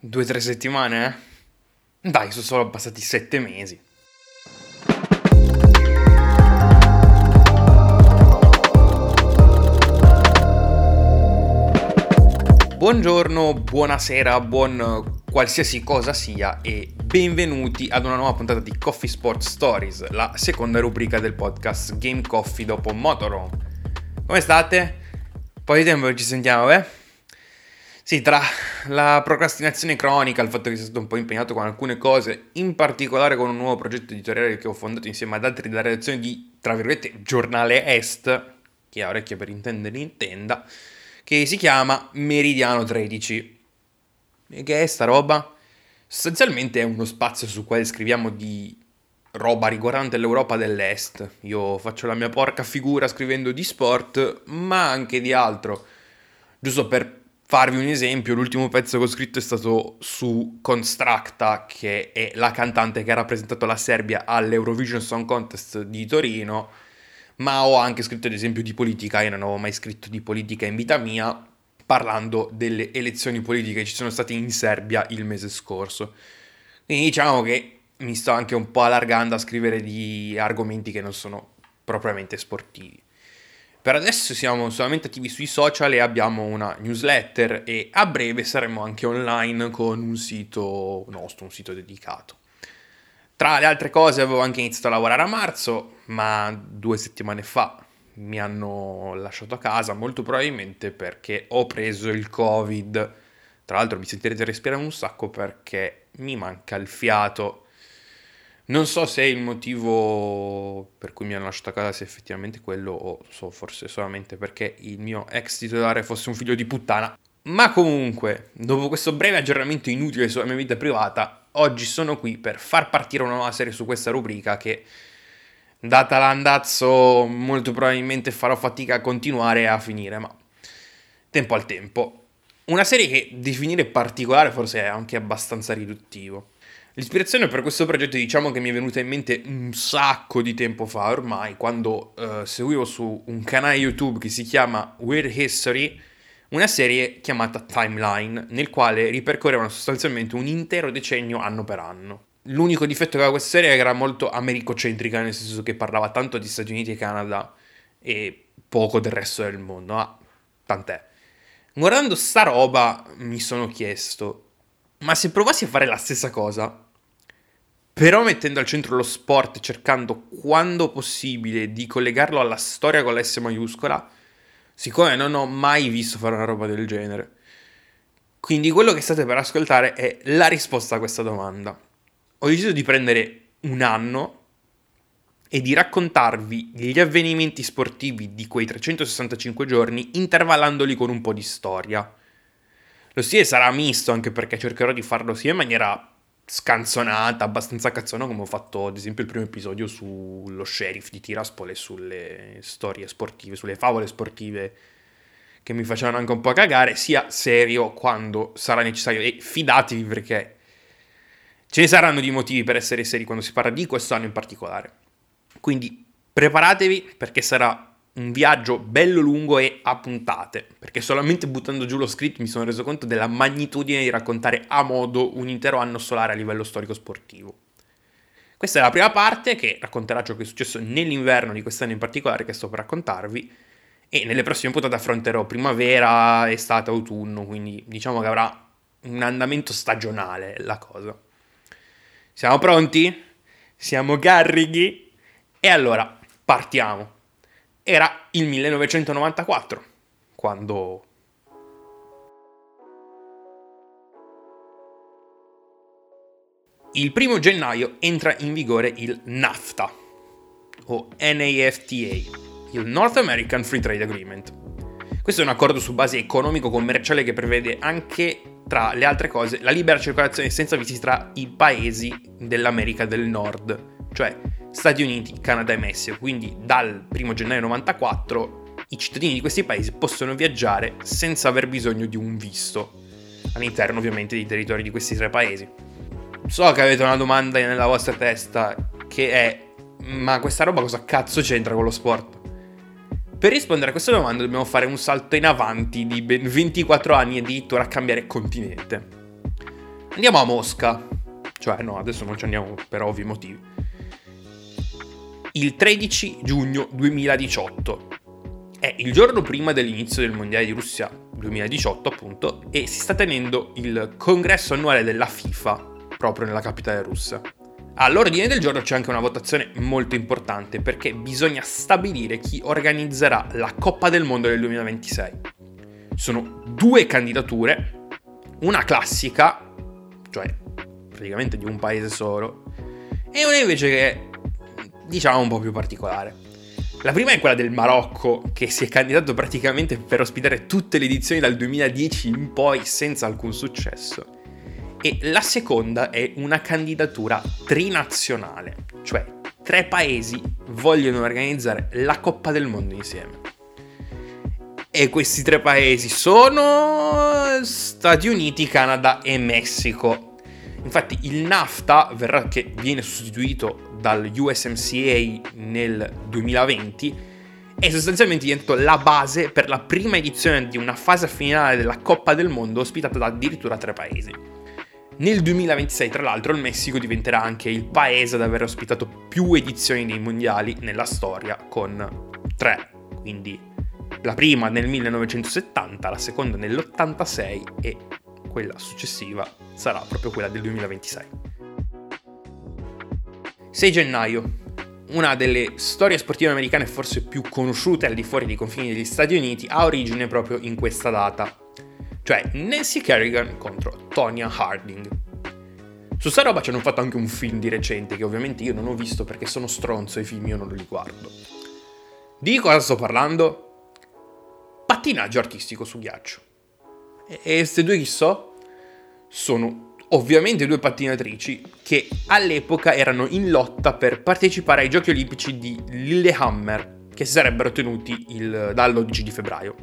2 o 3 settimane, eh? Dai, sono solo passati 7 mesi. Buongiorno, buonasera, buon qualsiasi cosa sia e benvenuti ad una nuova puntata di Coffee Sports Stories, la seconda rubrica del podcast Game Coffee dopo Motorola. Come state? Un po' di tempo che ci sentiamo, eh? Sì, tra la procrastinazione cronica, il fatto che sia stato un po' impegnato con alcune cose, in particolare con un nuovo progetto editoriale che ho fondato insieme ad altri della redazione di, tra virgolette, Giornale Est, chi ha orecchie per intendere intenda, che si chiama Meridiano 13. E che è sta roba? Sostanzialmente è uno spazio su quale scriviamo di roba riguardante l'Europa dell'Est. Io faccio la mia porca figura scrivendo di sport, ma anche di altro. Giusto per farvi un esempio, l'ultimo pezzo che ho scritto è stato su Constracta, che è la cantante che ha rappresentato la Serbia all'Eurovision Song Contest di Torino, ma ho anche scritto ad esempio di politica. Io non avevo mai scritto di politica in vita mia, parlando delle elezioni politiche che ci sono state in Serbia il mese scorso. Quindi diciamo che mi sto anche un po' allargando a scrivere di argomenti che non sono propriamente sportivi. Per adesso siamo solamente attivi sui social e abbiamo una newsletter e a breve saremo anche online con un sito nostro, un sito dedicato. Tra le altre cose avevo anche iniziato a lavorare a marzo, ma 2 settimane fa mi hanno lasciato a casa, molto probabilmente perché ho preso il Covid. Tra l'altro mi sentirete respirare un sacco perché mi manca il fiato. Non so se il motivo per cui mi hanno lasciato a casa sia effettivamente quello o so forse solamente perché il mio ex titolare fosse un figlio di puttana. Ma comunque, dopo questo breve aggiornamento inutile sulla mia vita privata, oggi sono qui per far partire una nuova serie su questa rubrica che, data l'andazzo, molto probabilmente farò fatica a continuare e a finire, ma tempo al tempo. Una serie che definire particolare forse è anche abbastanza riduttivo. L'ispirazione per questo progetto diciamo che mi è venuta in mente un sacco di tempo fa ormai, quando seguivo su un canale YouTube che si chiama Weird History, una serie chiamata Timeline, nel quale ripercorrevano sostanzialmente un intero decennio anno per anno. L'unico difetto che aveva questa serie era molto americocentrica, nel senso che parlava tanto di Stati Uniti e Canada e poco del resto del mondo, ma tant'è. Guardando sta roba mi sono chiesto, ma se provassi a fare la stessa cosa, però mettendo al centro lo sport, cercando quando possibile di collegarlo alla storia con la S maiuscola, siccome non ho mai visto fare una roba del genere. Quindi quello che state per ascoltare è la risposta a questa domanda. Ho deciso di prendere un anno e di raccontarvi gli avvenimenti sportivi di quei 365 giorni, intervallandoli con un po' di storia. Lo stile sarà misto, anche perché cercherò di farlo sia in maniera scanzonata, abbastanza cazzona, come ho fatto ad esempio il primo episodio sullo sheriff di Tiraspol e sulle storie sportive, sulle favole sportive che mi facevano anche un po' cagare, sia serio quando sarà necessario. E fidatevi perché ce ne saranno di motivi per essere seri quando si parla di quest'anno in particolare. Quindi preparatevi perché sarà un viaggio bello lungo e a puntate, perché solamente buttando giù lo script mi sono reso conto della magnitudine di raccontare a modo un intero anno solare a livello storico-sportivo. Questa è la prima parte che racconterà ciò che è successo nell'inverno di quest'anno in particolare che sto per raccontarvi, e nelle prossime puntate affronterò primavera, estate, autunno, quindi diciamo che avrà un andamento stagionale la cosa. Siamo pronti? Siamo garrighi? E allora partiamo! Era il 1994, quando il 1 gennaio entra in vigore il NAFTA, o NAFTA, il North American Free Trade Agreement. Questo è un accordo su base economico-commerciale che prevede anche, tra le altre cose, la libera circolazione senza visti tra i paesi dell'America del Nord, cioè Stati Uniti, Canada e Messico, quindi dal 1 gennaio 94 i cittadini di questi paesi possono viaggiare senza aver bisogno di un visto, all'interno ovviamente dei territori di questi 3 paesi. So che avete una domanda nella vostra testa che è: ma questa roba cosa cazzo c'entra con lo sport? Per rispondere a questa domanda dobbiamo fare un salto in avanti di ben 24 anni e addirittura cambiare continente. Andiamo a Mosca. Cioè no, adesso non ci andiamo per ovvi motivi. Il 13 giugno 2018 è il giorno prima dell'inizio del Mondiale di Russia 2018, appunto, e si sta tenendo il congresso annuale della FIFA proprio nella capitale russa. All'ordine del giorno c'è anche una votazione molto importante, perché bisogna stabilire chi organizzerà la Coppa del Mondo del 2026. Sono due candidature, una classica, cioè praticamente di un paese solo, e una invece che è, diciamo, un po' più particolare. La prima è quella del Marocco, che si è candidato praticamente per ospitare tutte le edizioni dal 2010 in poi senza alcun successo. E la seconda è una candidatura trinazionale, cioè tre paesi vogliono organizzare la Coppa del Mondo insieme. E questi tre paesi sono Stati Uniti, Canada e Messico. Infatti il NAFTA, che viene sostituito dal USMCA nel 2020, è sostanzialmente diventato la base per la prima edizione di una fase finale della Coppa del Mondo ospitata da addirittura tre paesi. Nel 2026, tra l'altro, il Messico diventerà anche il paese ad aver ospitato più edizioni dei mondiali nella storia, con tre, quindi la prima nel 1970, la seconda nell'86 e quella successiva sarà proprio quella del 2026. 6 gennaio, una delle storie sportive americane forse più conosciute al di fuori dei confini degli Stati Uniti, ha origine proprio in questa data, cioè Nancy Kerrigan contro Tonya Harding. Su sta roba ci hanno fatto anche un film di recente, che ovviamente io non ho visto perché sono stronzo e i film io non li guardo. Di cosa sto parlando? Pattinaggio artistico su ghiaccio. E queste due chi so? Sono ovviamente due pattinatrici che all'epoca erano in lotta per partecipare ai Giochi Olimpici di Lillehammer, che si sarebbero tenuti dall'11 di febbraio.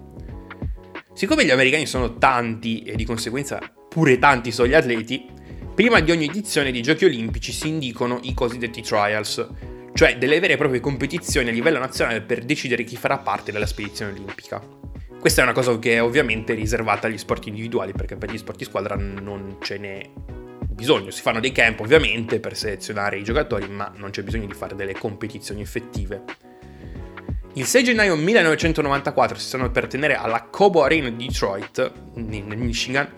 Siccome gli americani sono tanti e di conseguenza pure tanti sono gli atleti, prima di ogni edizione di Giochi Olimpici si inducono i cosiddetti trials, cioè delle vere e proprie competizioni a livello nazionale per decidere chi farà parte della spedizione olimpica. Questa è una cosa che è ovviamente riservata agli sport individuali, perché per gli sport di squadra non ce n'è bisogno. Si fanno dei camp ovviamente per selezionare i giocatori, ma non c'è bisogno di fare delle competizioni effettive. Il 6 gennaio 1994 si stanno per tenere alla Cobo Arena di Detroit, nel Michigan,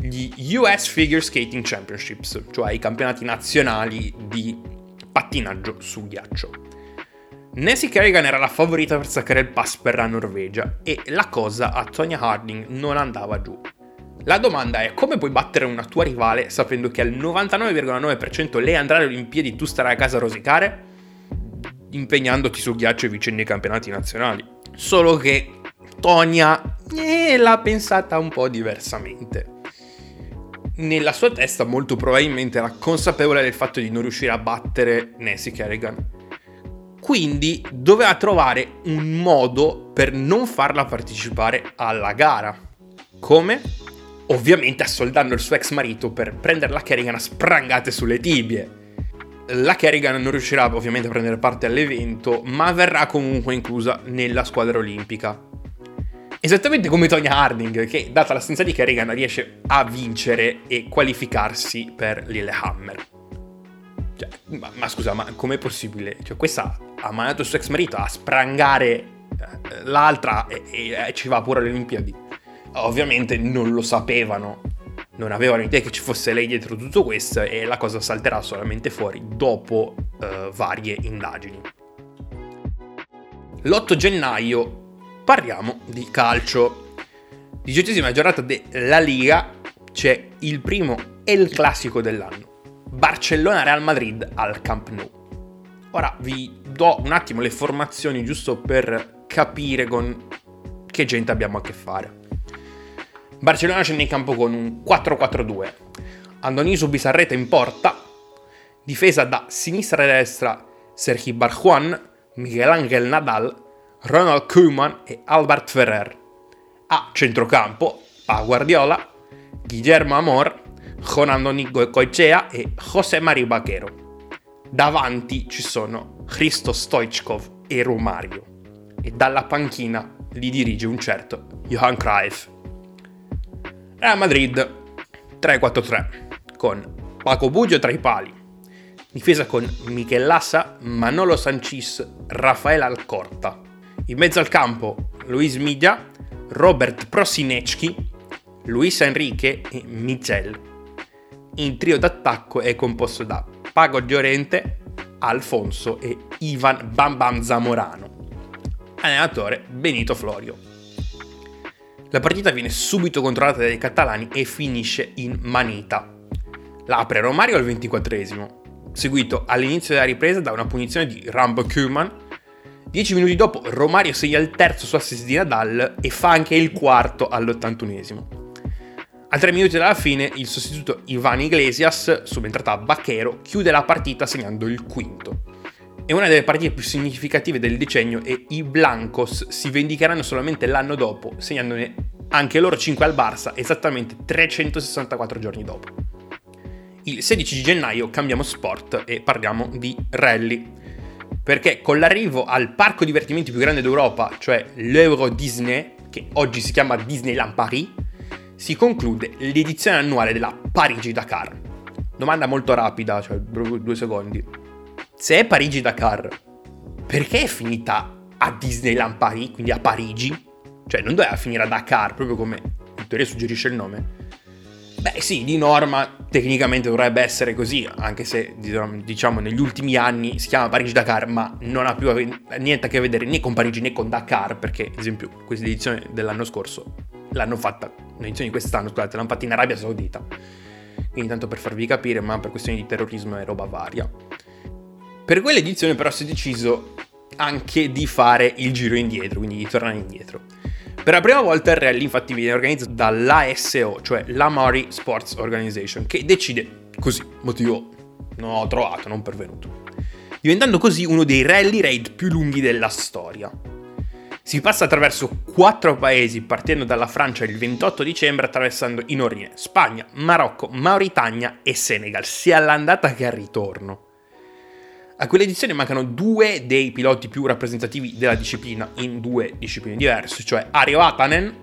gli US Figure Skating Championships, cioè i campionati nazionali di pattinaggio su ghiaccio. Nancy Kerrigan era la favorita per staccare il pass per la Norvegia e la cosa a Tonya Harding non andava giù. La domanda è: come puoi battere una tua rivale sapendo che al 99,9% lei andrà alle Olimpiadi e tu starai a casa a rosicare? Impegnandoti sul ghiaccio e vincendo i campionati nazionali. Solo che Tonya l'ha pensata un po' diversamente. Nella sua testa molto probabilmente era consapevole del fatto di non riuscire a battere Nancy Kerrigan. Quindi doveva trovare un modo per non farla partecipare alla gara. Come? Ovviamente assoldando il suo ex marito per prendere la Kerrigan a sprangate sulle tibie. La Kerrigan non riuscirà ovviamente a prendere parte all'evento, ma verrà comunque inclusa nella squadra olimpica. Esattamente come Tonya Harding, che data l'assenza di Kerrigan riesce a vincere e qualificarsi per Lillehammer. Cioè, ma scusa, ma com'è possibile? Cioè, questa ha mandato il suo ex marito a sprangare l'altra e ci va pure alle Olimpiadi. Ovviamente non lo sapevano, non avevano idea che ci fosse lei dietro tutto questo, e la cosa salterà solamente fuori dopo varie indagini. L'8 gennaio parliamo di calcio. 18ª giornata della Liga, c'è il primo El Clasico dell'anno. Barcellona-Real Madrid al Camp Nou. Ora vi do un attimo le formazioni giusto per capire con che gente abbiamo a che fare. Barcellona scende in campo con un 4-4-2. Andoni Zubizarreta in porta. Difesa da sinistra e destra Sergi Barjuan, Miguel Ángel Nadal, Ronald Koeman e Albert Ferrer. A centrocampo Pau Guardiola, Guillermo Amor, Niko Koicea e José Mario Baquero. Davanti ci sono Christo Stoichkov e Romario, e dalla panchina li dirige un certo Johan Cruyff. Real Madrid 3-4-3 con Paco Buggio tra i pali, difesa con Michelassa, Manolo Sanchis, Rafael Alcorta. In mezzo al campo Luis Milla, Robert Prosinecki, Luis Enrique e Michel. In trio d'attacco è composto da Paco Llorente, Alfonso e Ivan Bambam Zamorano. Allenatore Benito Florio. La partita viene subito controllata dai catalani e finisce in manita. La apre Romario al 24esimo, seguito all'inizio della ripresa da una punizione di Rambo Koeman. 10 minuti dopo Romario segna il terzo su assist di Nadal e fa anche il quarto all'81esimo. A 3 minuti dalla fine il sostituto Iván Iglesias, subentrato a Baquero, chiude la partita segnando il quinto. È una delle partite più significative del decennio e i Blancos si vendicheranno solamente l'anno dopo, segnandone anche loro 5 al Barça esattamente 364 giorni dopo. Il 16 gennaio cambiamo sport e parliamo di rally, perché con l'arrivo al parco divertimenti più grande d'Europa, cioè l'Euro Disney, che oggi si chiama Disneyland Paris, si conclude l'edizione annuale della Parigi-Dakar. Domanda molto rapida, cioè 2 secondi. Se è Parigi-Dakar, perché è finita a Disneyland Paris, quindi a Parigi? Cioè non doveva finire a Dakar, proprio come in teoria suggerisce il nome? Beh sì, di norma tecnicamente dovrebbe essere così, anche se diciamo negli ultimi anni si chiama Parigi-Dakar, ma non ha più niente a che vedere né con Parigi né con Dakar, perché ad esempio questa edizione dell'anno scorso l'hanno fatta, l'edizione di quest'anno, scusate, l'hanno fatta in Arabia Saudita. Quindi tanto per farvi capire, ma per questioni di terrorismo e roba varia. Per quell'edizione però si è deciso anche di fare il giro indietro, quindi di tornare indietro. Per la prima volta il rally infatti viene organizzato dall'ASO, cioè la Mori Sports Organization, che decide così, motivo non ho trovato, non pervenuto, diventando così uno dei rally raid più lunghi della storia. Si passa attraverso 4 paesi, partendo dalla Francia il 28 dicembre, attraversando in ordine Spagna, Marocco, Mauritania e Senegal, sia all'andata che al ritorno. A quell'edizione mancano 2 dei piloti più rappresentativi della disciplina, in 2 discipline diverse, cioè Arjo Hatanen,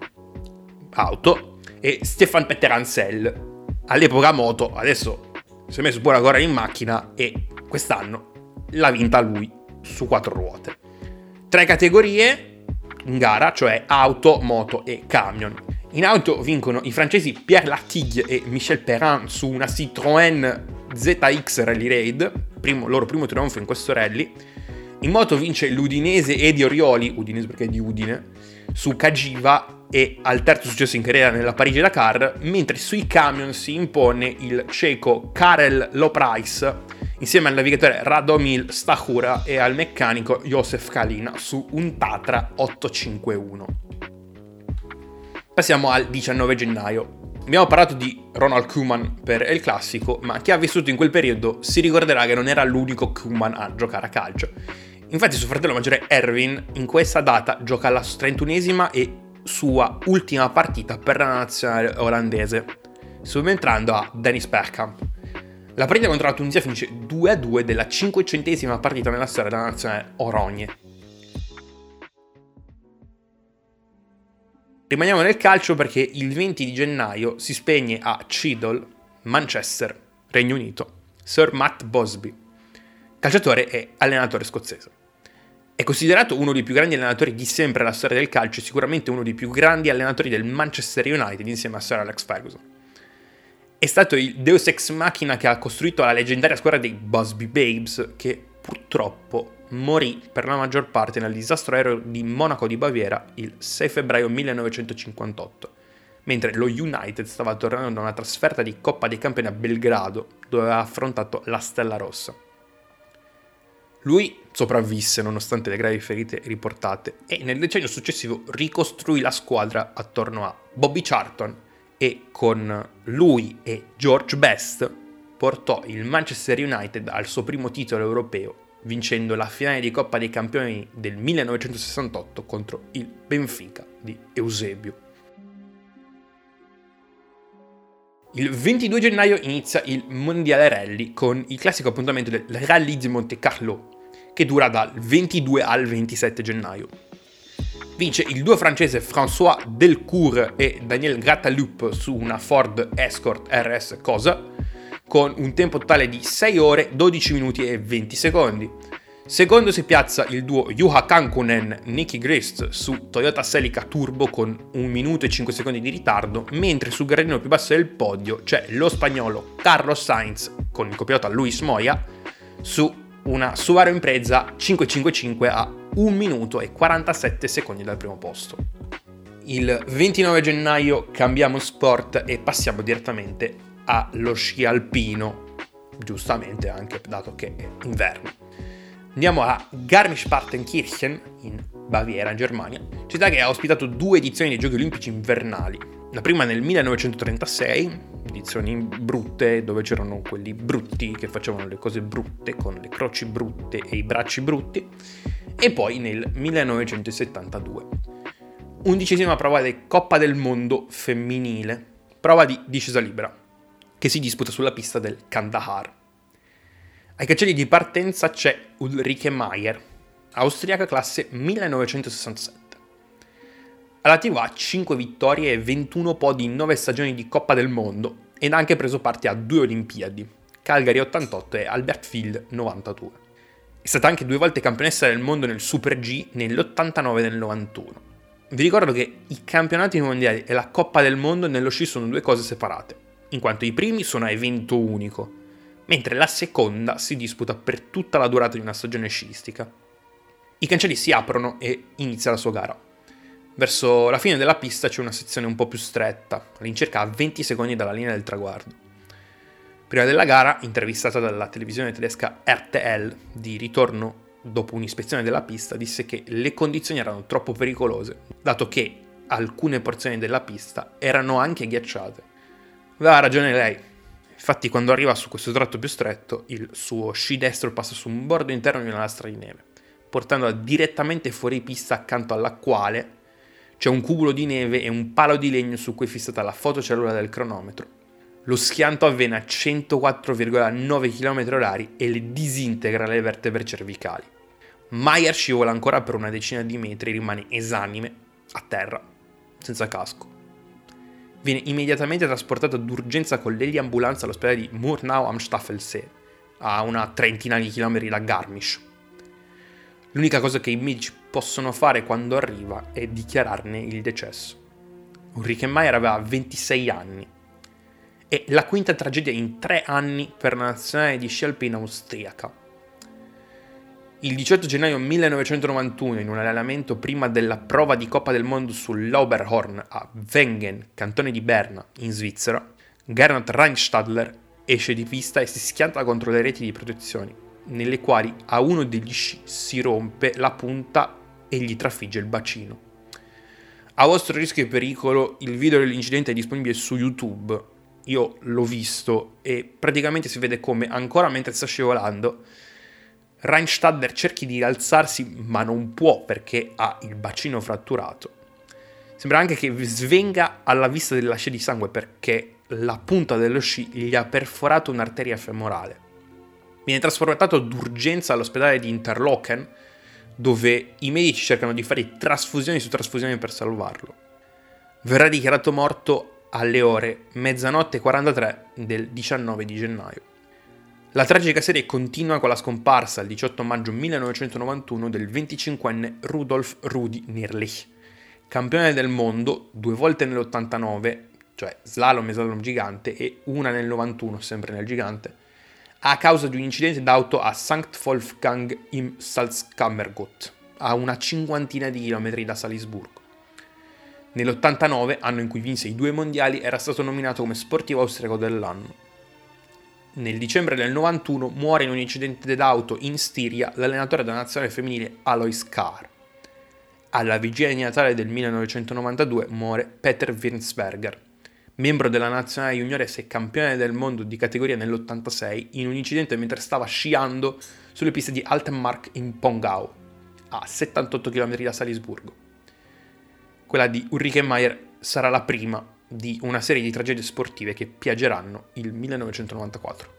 auto, e Stéphane Peter Hansel, all'epoca moto, adesso si è messo pure a correre in macchina e quest'anno l'ha vinta lui su 4 ruote. 3 categorie in gara, cioè auto, moto e camion. In auto vincono i francesi Pierre Latigue e Michel Perrin su una Citroën ZX Rally Raid, loro primo trionfo in questo rally. In moto vince l'udinese Eddie Orioli, udinese perché è di Udine, su Cagiva e al terzo successo in carriera nella Parigi-Dakar, mentre sui camion si impone il ceco Karel Loprijs insieme al navigatore Radomil Stachura e al meccanico Josef Kalina su un Tatra 851. Passiamo al 19 gennaio. Abbiamo parlato di Ronald Koeman per El Clasico, ma chi ha vissuto in quel periodo si ricorderà che non era l'unico Koeman a giocare a calcio. Infatti suo fratello maggiore Erwin in questa data gioca la 31esima e sua ultima partita per la nazionale olandese, subentrando a Dennis Bergkamp. La partita contro la Tunisia finisce 2-2 della 500esima partita nella storia della nazionale Orogne. Rimaniamo nel calcio perché il 20 di gennaio si spegne a Cheadle, Manchester, Regno Unito, Sir Matt Busby, calciatore e allenatore scozzese. È considerato uno dei più grandi allenatori di sempre nella storia del calcio e sicuramente uno dei più grandi allenatori del Manchester United insieme a Sir Alex Ferguson. È stato il Deus Ex Machina che ha costruito la leggendaria squadra dei Busby Babes, che purtroppo morì per la maggior parte nel disastro aereo di Monaco di Baviera il 6 febbraio 1958, mentre lo United stava tornando da una trasferta di Coppa dei Campioni a Belgrado, dove aveva affrontato la Stella Rossa. Lui sopravvisse nonostante le gravi ferite riportate e nel decennio successivo ricostruì la squadra attorno a Bobby Charlton, e con lui e George Best portò il Manchester United al suo primo titolo europeo, vincendo la finale di Coppa dei Campioni del 1968 contro il Benfica di Eusebio. Il 22 gennaio inizia il Mondiale Rally con il classico appuntamento del Rally di Monte Carlo, che dura dal 22 al 27 gennaio. vince il duo francese François Delcourt e Daniel Grattaloup su una Ford Escort RS Cosa con un tempo totale di 6 ore, 12 minuti e 20 secondi. Secondo si piazza il duo Juha Kankkunen-Nicky Grist su Toyota Celica Turbo con 1 minuto e 5 secondi di ritardo, mentre sul gradino più basso del podio c'è lo spagnolo Carlos Sainz con il copiota Luis Moya su una Subaru Impreza 555 a 1 minuto e 47 secondi dal primo posto. Il 29 gennaio cambiamo sport e passiamo direttamente allo sci alpino, giustamente anche dato che è inverno. Andiamo a Garmisch-Partenkirchen, in Baviera, in Germania, città che ha ospitato 2 edizioni dei Giochi Olimpici invernali. La prima nel 1936, edizioni brutte, dove c'erano quelli brutti che facevano le cose brutte, con le croci brutte e i bracci brutti, e poi nel 1972. 11ª prova di Coppa del Mondo femminile, prova di discesa libera, che si disputa sulla pista del Kandahar. Ai cancelli di partenza c'è Ulrike Meyer, austriaca classe 1967. All'attivo ha 5 vittorie e 21 podi in 9 stagioni di Coppa del Mondo ed ha anche preso parte a 2 Olimpiadi, Calgary 88 e Albertville 92. È stata anche 2 volte campionessa del mondo nel Super G nell'89 e nel 91. Vi ricordo che i campionati mondiali e la Coppa del Mondo nello sci sono 2 cose separate, in quanto i primi sono a evento unico, mentre la seconda si disputa per tutta la durata di una stagione sciistica. I cancelli si aprono e inizia la sua gara. Verso la fine della pista c'è una sezione un po' più stretta, all'incirca a 20 secondi dalla linea del traguardo. Prima della gara, intervistata dalla televisione tedesca RTL, di ritorno dopo un'ispezione della pista, disse che le condizioni erano troppo pericolose, dato che alcune porzioni della pista erano anche ghiacciate. Aveva ragione lei. Infatti quando arriva su questo tratto più stretto, il suo sci destro passa su un bordo interno di una lastra di neve, portandola direttamente fuori pista accanto alla quale c'è un cumulo di neve e un palo di legno su cui è fissata la fotocellula del cronometro. Lo schianto avviene a 104,9 km/h e le disintegra le vertebre cervicali. Meyer scivola ancora per una decina di metri e rimane esanime, a terra, senza casco. Viene immediatamente trasportato d'urgenza con l'eliambulanza all'ospedale di Murnau am Staffelsee, a una trentina di chilometri da Garmisch. L'unica cosa che i medici possono fare quando arriva è dichiararne il decesso. Ulrike Meyer aveva 26 anni. È la quinta tragedia in 3 anni per la nazionale di sci alpino austriaca. Il 18 gennaio 1991, in un allenamento prima della prova di Coppa del Mondo sull'Oberhorn a Wengen, cantone di Berna, in Svizzera, Gernot Reinstadler esce di pista e si schianta contro le reti di protezione, nelle quali a uno degli sci si rompe la punta e gli trafigge il bacino. A vostro rischio e pericolo, il video dell'incidente è disponibile su YouTube. Io l'ho visto e praticamente si vede come, ancora mentre sta scivolando, Reinstadler cerchi di alzarsi ma non può perché ha il bacino fratturato. Sembra anche che svenga alla vista della scia di sangue perché la punta dello sci gli ha perforato un'arteria femorale. Viene trasportato d'urgenza all'ospedale di Interlaken, dove i medici cercano di fare trasfusioni su trasfusioni per salvarlo. Verrà dichiarato morto alle ore 00:43 del 19 di gennaio. La tragica serie continua con la scomparsa il 18 maggio 1991 del 25enne Rudolf Rudi Nierlich, campione del mondo 2 volte nell'89, cioè slalom e slalom gigante, e una nel 91, sempre nel gigante, a causa di un incidente d'auto a Sankt Wolfgang im Salzkammergut, a una cinquantina di chilometri da Salisburgo. Nell'89, anno in cui vinse i 2 mondiali, era stato nominato come sportivo austriaco dell'anno. Nel dicembre del 91 muore in un incidente d'auto in Stiria l'allenatore della nazionale femminile Alois Kahr. Alla vigilia di Natale del 1992 muore Peter Wirtzberger, membro della nazionale juniores e campione del mondo di categoria nell'86, in un incidente mentre stava sciando sulle piste di Altenmark in Pongau, a 78 km da Salisburgo. Quella di Ulrike Meyer sarà la prima di una serie di tragedie sportive che piangeranno il 1994.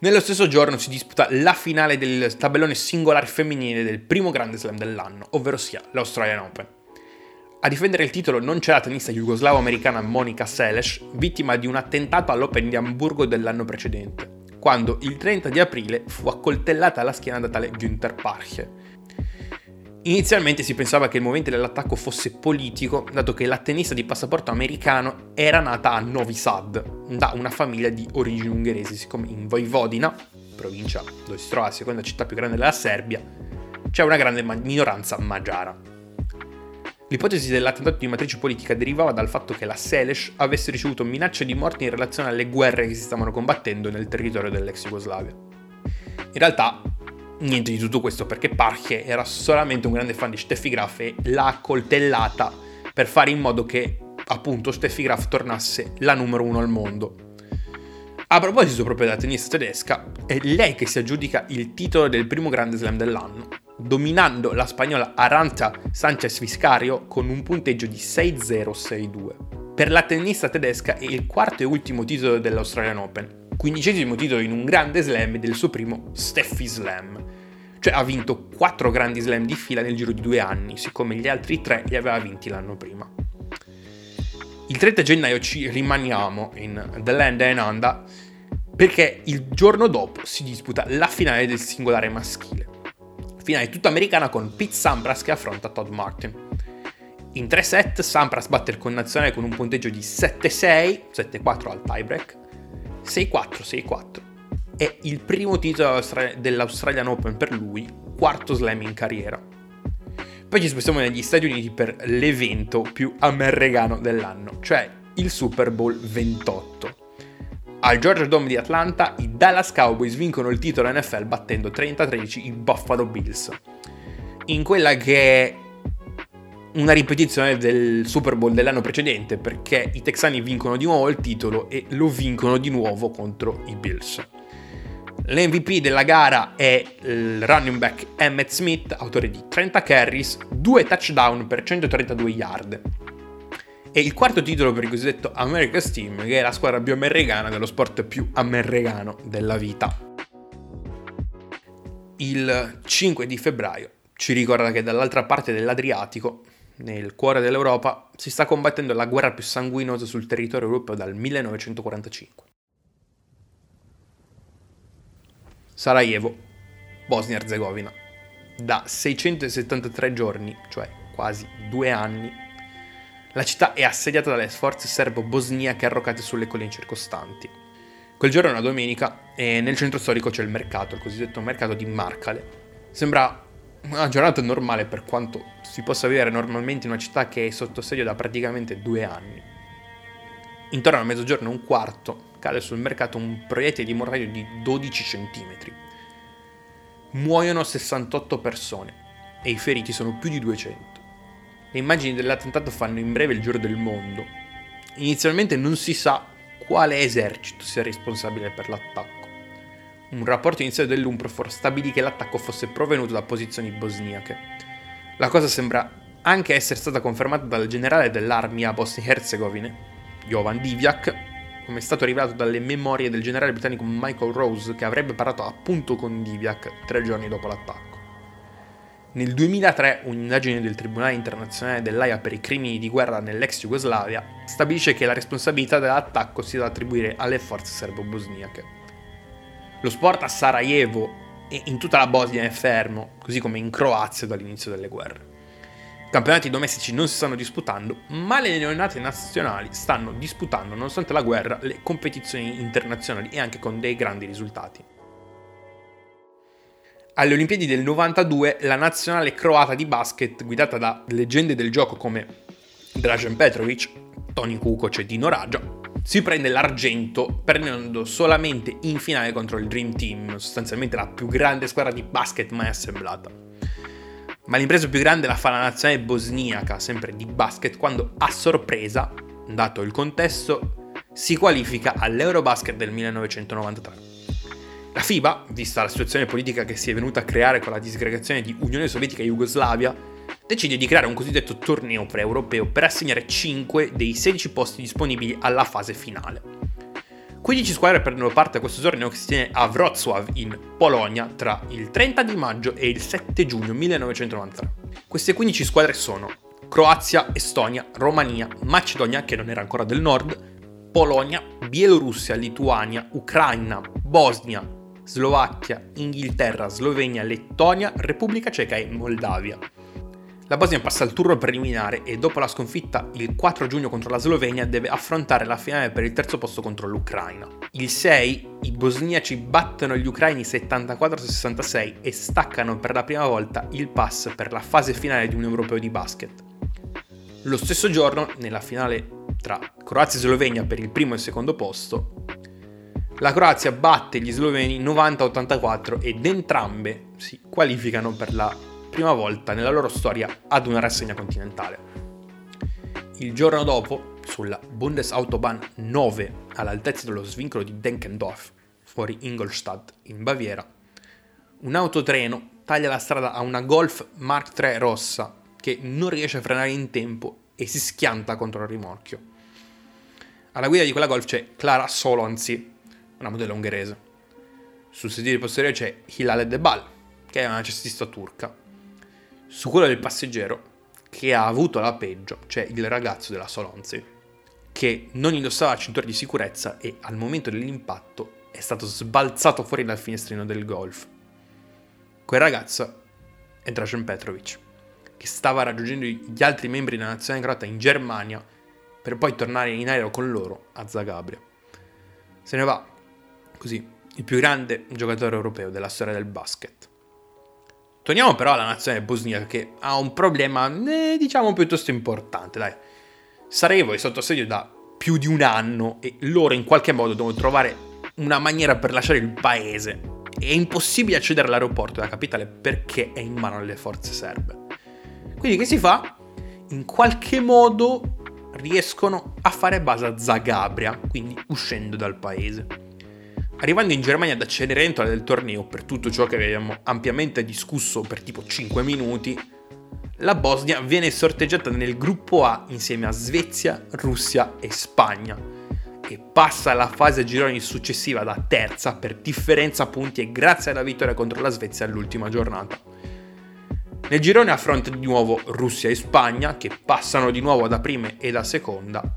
Nello stesso giorno si disputa la finale del tabellone singolare femminile del primo Grande Slam dell'anno, ovvero sia l'Australian Open. A difendere il titolo non c'è la tennista jugoslavo-americana Monica Seles, vittima di un attentato all'Open di Amburgo dell'anno precedente, quando il 30 di aprile fu accoltellata alla schiena da tale Günther Parche. Inizialmente si pensava che il movente dell'attacco fosse politico, dato che la tennista di passaporto americano era nata a Novi Sad, da una famiglia di origini ungheresi, siccome in Vojvodina, provincia dove si trova la seconda città più grande della Serbia, c'è una grande minoranza magiara. L'ipotesi dell'attentato di matrice politica derivava dal fatto che la Seles avesse ricevuto minacce di morte in relazione alle guerre che si stavano combattendo nel territorio dell'ex Jugoslavia. In realtà, niente di tutto questo, perché Parche era solamente un grande fan di Steffi Graf e l'ha accoltellata per fare in modo che, appunto, Steffi Graf tornasse la numero uno al mondo. A proposito proprio della tennista tedesca, è lei che si aggiudica il titolo del primo Grande Slam dell'anno, dominando la spagnola Arantxa Sánchez-Viscario con un punteggio di 6-0-6-2. Per la tennista tedesca è il quarto e ultimo titolo dell'Australian Open, quindicesimo titolo in un grande slam del suo primo Steffi Slam, cioè ha vinto 4 grandi slam di fila nel giro di 2 anni, siccome gli altri 3 li aveva vinti l'anno prima. Il 30 gennaio ci rimaniamo in The Land and Under, perché il giorno dopo si disputa la finale del singolare maschile. Finale tutta americana con Pete Sampras che affronta Todd Martin. In 3 set Sampras batte il connazionale con un punteggio di 7-6, 7-4 al tiebreak, 6-4, 6-4. È il primo titolo dell'Australian Open per lui, quarto slam in carriera. Poi ci spostiamo negli Stati Uniti per l'evento più americano dell'anno, cioè il Super Bowl 28. Al Georgia Dome di Atlanta, i Dallas Cowboys vincono il titolo NFL battendo 30-13 i Buffalo Bills, in quella che è una ripetizione del Super Bowl dell'anno precedente, perché i texani vincono di nuovo il titolo e lo vincono di nuovo contro i Bills. L'MVP della gara è il running back Emmitt Smith, autore di 30 carries, 2 touchdown per 132 yard. E il quarto titolo per il cosiddetto America's Team, che è la squadra più americana dello sport più americano della vita. Il 5 di febbraio ci ricorda che dall'altra parte dell'Adriatico, nel cuore dell'Europa, si sta combattendo la guerra più sanguinosa sul territorio europeo dal 1945. Sarajevo, Bosnia-Erzegovina. Da 673 giorni, cioè quasi 2 anni, la città è assediata dalle forze serbo-bosniache arrocate sulle colline circostanti. Quel giorno è una domenica e nel centro storico c'è il mercato, il cosiddetto mercato di Markale. Sembra una giornata normale per quanto si possa vivere normalmente in una città che è sotto assedio da praticamente 2 anni. Intorno a mezzogiorno e un quarto cade sul mercato un proiettile di mortaio di 12 centimetri. Muoiono 68 persone e i feriti sono più di 200. Le immagini dell'attentato fanno in breve il giro del mondo. Inizialmente non si sa quale esercito sia responsabile per l'attacco. Un rapporto iniziale dell'Unprofor stabilì che l'attacco fosse provenuto da posizioni bosniache. La cosa sembra anche essere stata confermata dal generale dell'armia Bosnia-Herzegovina, Jovan Divjak, come è stato rivelato dalle memorie del generale britannico Michael Rose, che avrebbe parlato appunto con Divjak 3 giorni dopo l'attacco. Nel 2003 un'indagine del Tribunale Internazionale dell'Aia per i crimini di guerra nell'ex Jugoslavia stabilisce che la responsabilità dell'attacco sia da attribuire alle forze serbo-bosniache. Lo sport a Sarajevo e in tutta la Bosnia è fermo, così come in Croazia dall'inizio delle guerre. I campionati domestici non si stanno disputando, ma le neonate nazionali stanno disputando, nonostante la guerra, le competizioni internazionali e anche con dei grandi risultati. Alle Olimpiadi del 92 la nazionale croata di basket, guidata da leggende del gioco come Dražen Petrović, Toni Kukoc e Dino Rađa, si prende l'argento, prendendo solamente in finale contro il Dream Team, sostanzialmente la più grande squadra di basket mai assemblata. Ma l'impresa più grande la fa la nazionale bosniaca, sempre di basket, quando a sorpresa, dato il contesto, si qualifica all'Eurobasket del 1993. La FIBA, vista la situazione politica che si è venuta a creare con la disgregazione di Unione Sovietica e Jugoslavia, decide di creare un cosiddetto torneo pre-europeo per assegnare 5 dei 16 posti disponibili alla fase finale. 15 squadre prendono parte a questo torneo che si tiene a Wrocław in Polonia tra il 30 di maggio e il 7 giugno 1993. Queste 15 squadre sono Croazia, Estonia, Romania, Macedonia, che non era ancora del nord, Polonia, Bielorussia, Lituania, Ucraina, Bosnia, Slovacchia, Inghilterra, Slovenia, Lettonia, Repubblica Ceca e Moldavia. La Bosnia passa al turno preliminare e dopo la sconfitta il 4 giugno contro la Slovenia deve affrontare la finale per il terzo posto contro l'Ucraina. Il 6 i bosniaci battono gli ucraini 74-66 e staccano per la prima volta il pass per la fase finale di un europeo di basket. Lo stesso giorno, nella finale tra Croazia e Slovenia per il primo e il secondo posto, la Croazia batte gli sloveni 90-84 ed entrambe si qualificano per la prima volta nella loro storia ad una rassegna continentale. Il giorno dopo, sulla Bundesautobahn 9, all'altezza dello svincolo di Denkendorf, fuori Ingolstadt, in Baviera, un autotreno taglia la strada a una Golf Mark III rossa che non riesce a frenare in tempo e si schianta contro il rimorchio. Alla guida di quella Golf c'è Klara Solonczy, una modella ungherese. Sul sedile posteriore c'è Hilal Debal, che è una cestista turca. Su quello del passeggero che ha avuto la peggio c'è il ragazzo della Solonczy, che non indossava la cintura di sicurezza e al momento dell'impatto è stato sbalzato fuori dal finestrino del golf. Quel ragazzo è Dražen Petrović, che stava raggiungendo gli altri membri della nazionale croata in Germania per poi tornare in aereo con loro a Zagabria. Se ne va così il più grande giocatore europeo della storia del basket. Torniamo però alla nazionale bosniaca, che ha un problema, diciamo, piuttosto importante, dai. Sarajevo è sotto assedio da più di un anno e loro in qualche modo devono trovare una maniera per lasciare il paese. È impossibile accedere all'aeroporto della capitale perché è in mano alle forze serbe. Quindi che si fa? In qualche modo riescono a fare base a Zagabria, quindi uscendo dal paese. Arrivando in Germania da Cenerentola del torneo, per tutto ciò che abbiamo ampiamente discusso per tipo 5 minuti, la Bosnia viene sorteggiata nel gruppo A insieme a Svezia, Russia e Spagna e passa alla fase a gironi successiva da terza per differenza punti e grazie alla vittoria contro la Svezia all'ultima giornata. Nel girone affronta di nuovo Russia e Spagna, che passano di nuovo da prima e da seconda,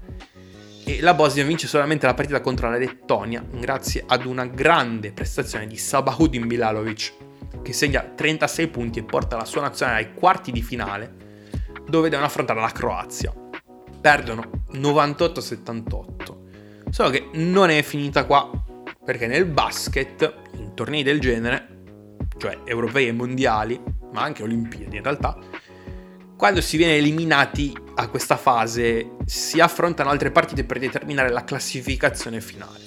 e la Bosnia vince solamente la partita contro la Lettonia grazie ad una grande prestazione di Sabahuddin Bilalovic, che segna 36 punti e porta la sua nazionale ai quarti di finale, dove devono affrontare la Croazia. Perdono 98-78. Solo che non è finita qua, perché nel basket, in tornei del genere, cioè europei e mondiali, ma anche olimpiadi in realtà, quando si viene eliminati a questa fase si affrontano altre partite per determinare la classificazione finale.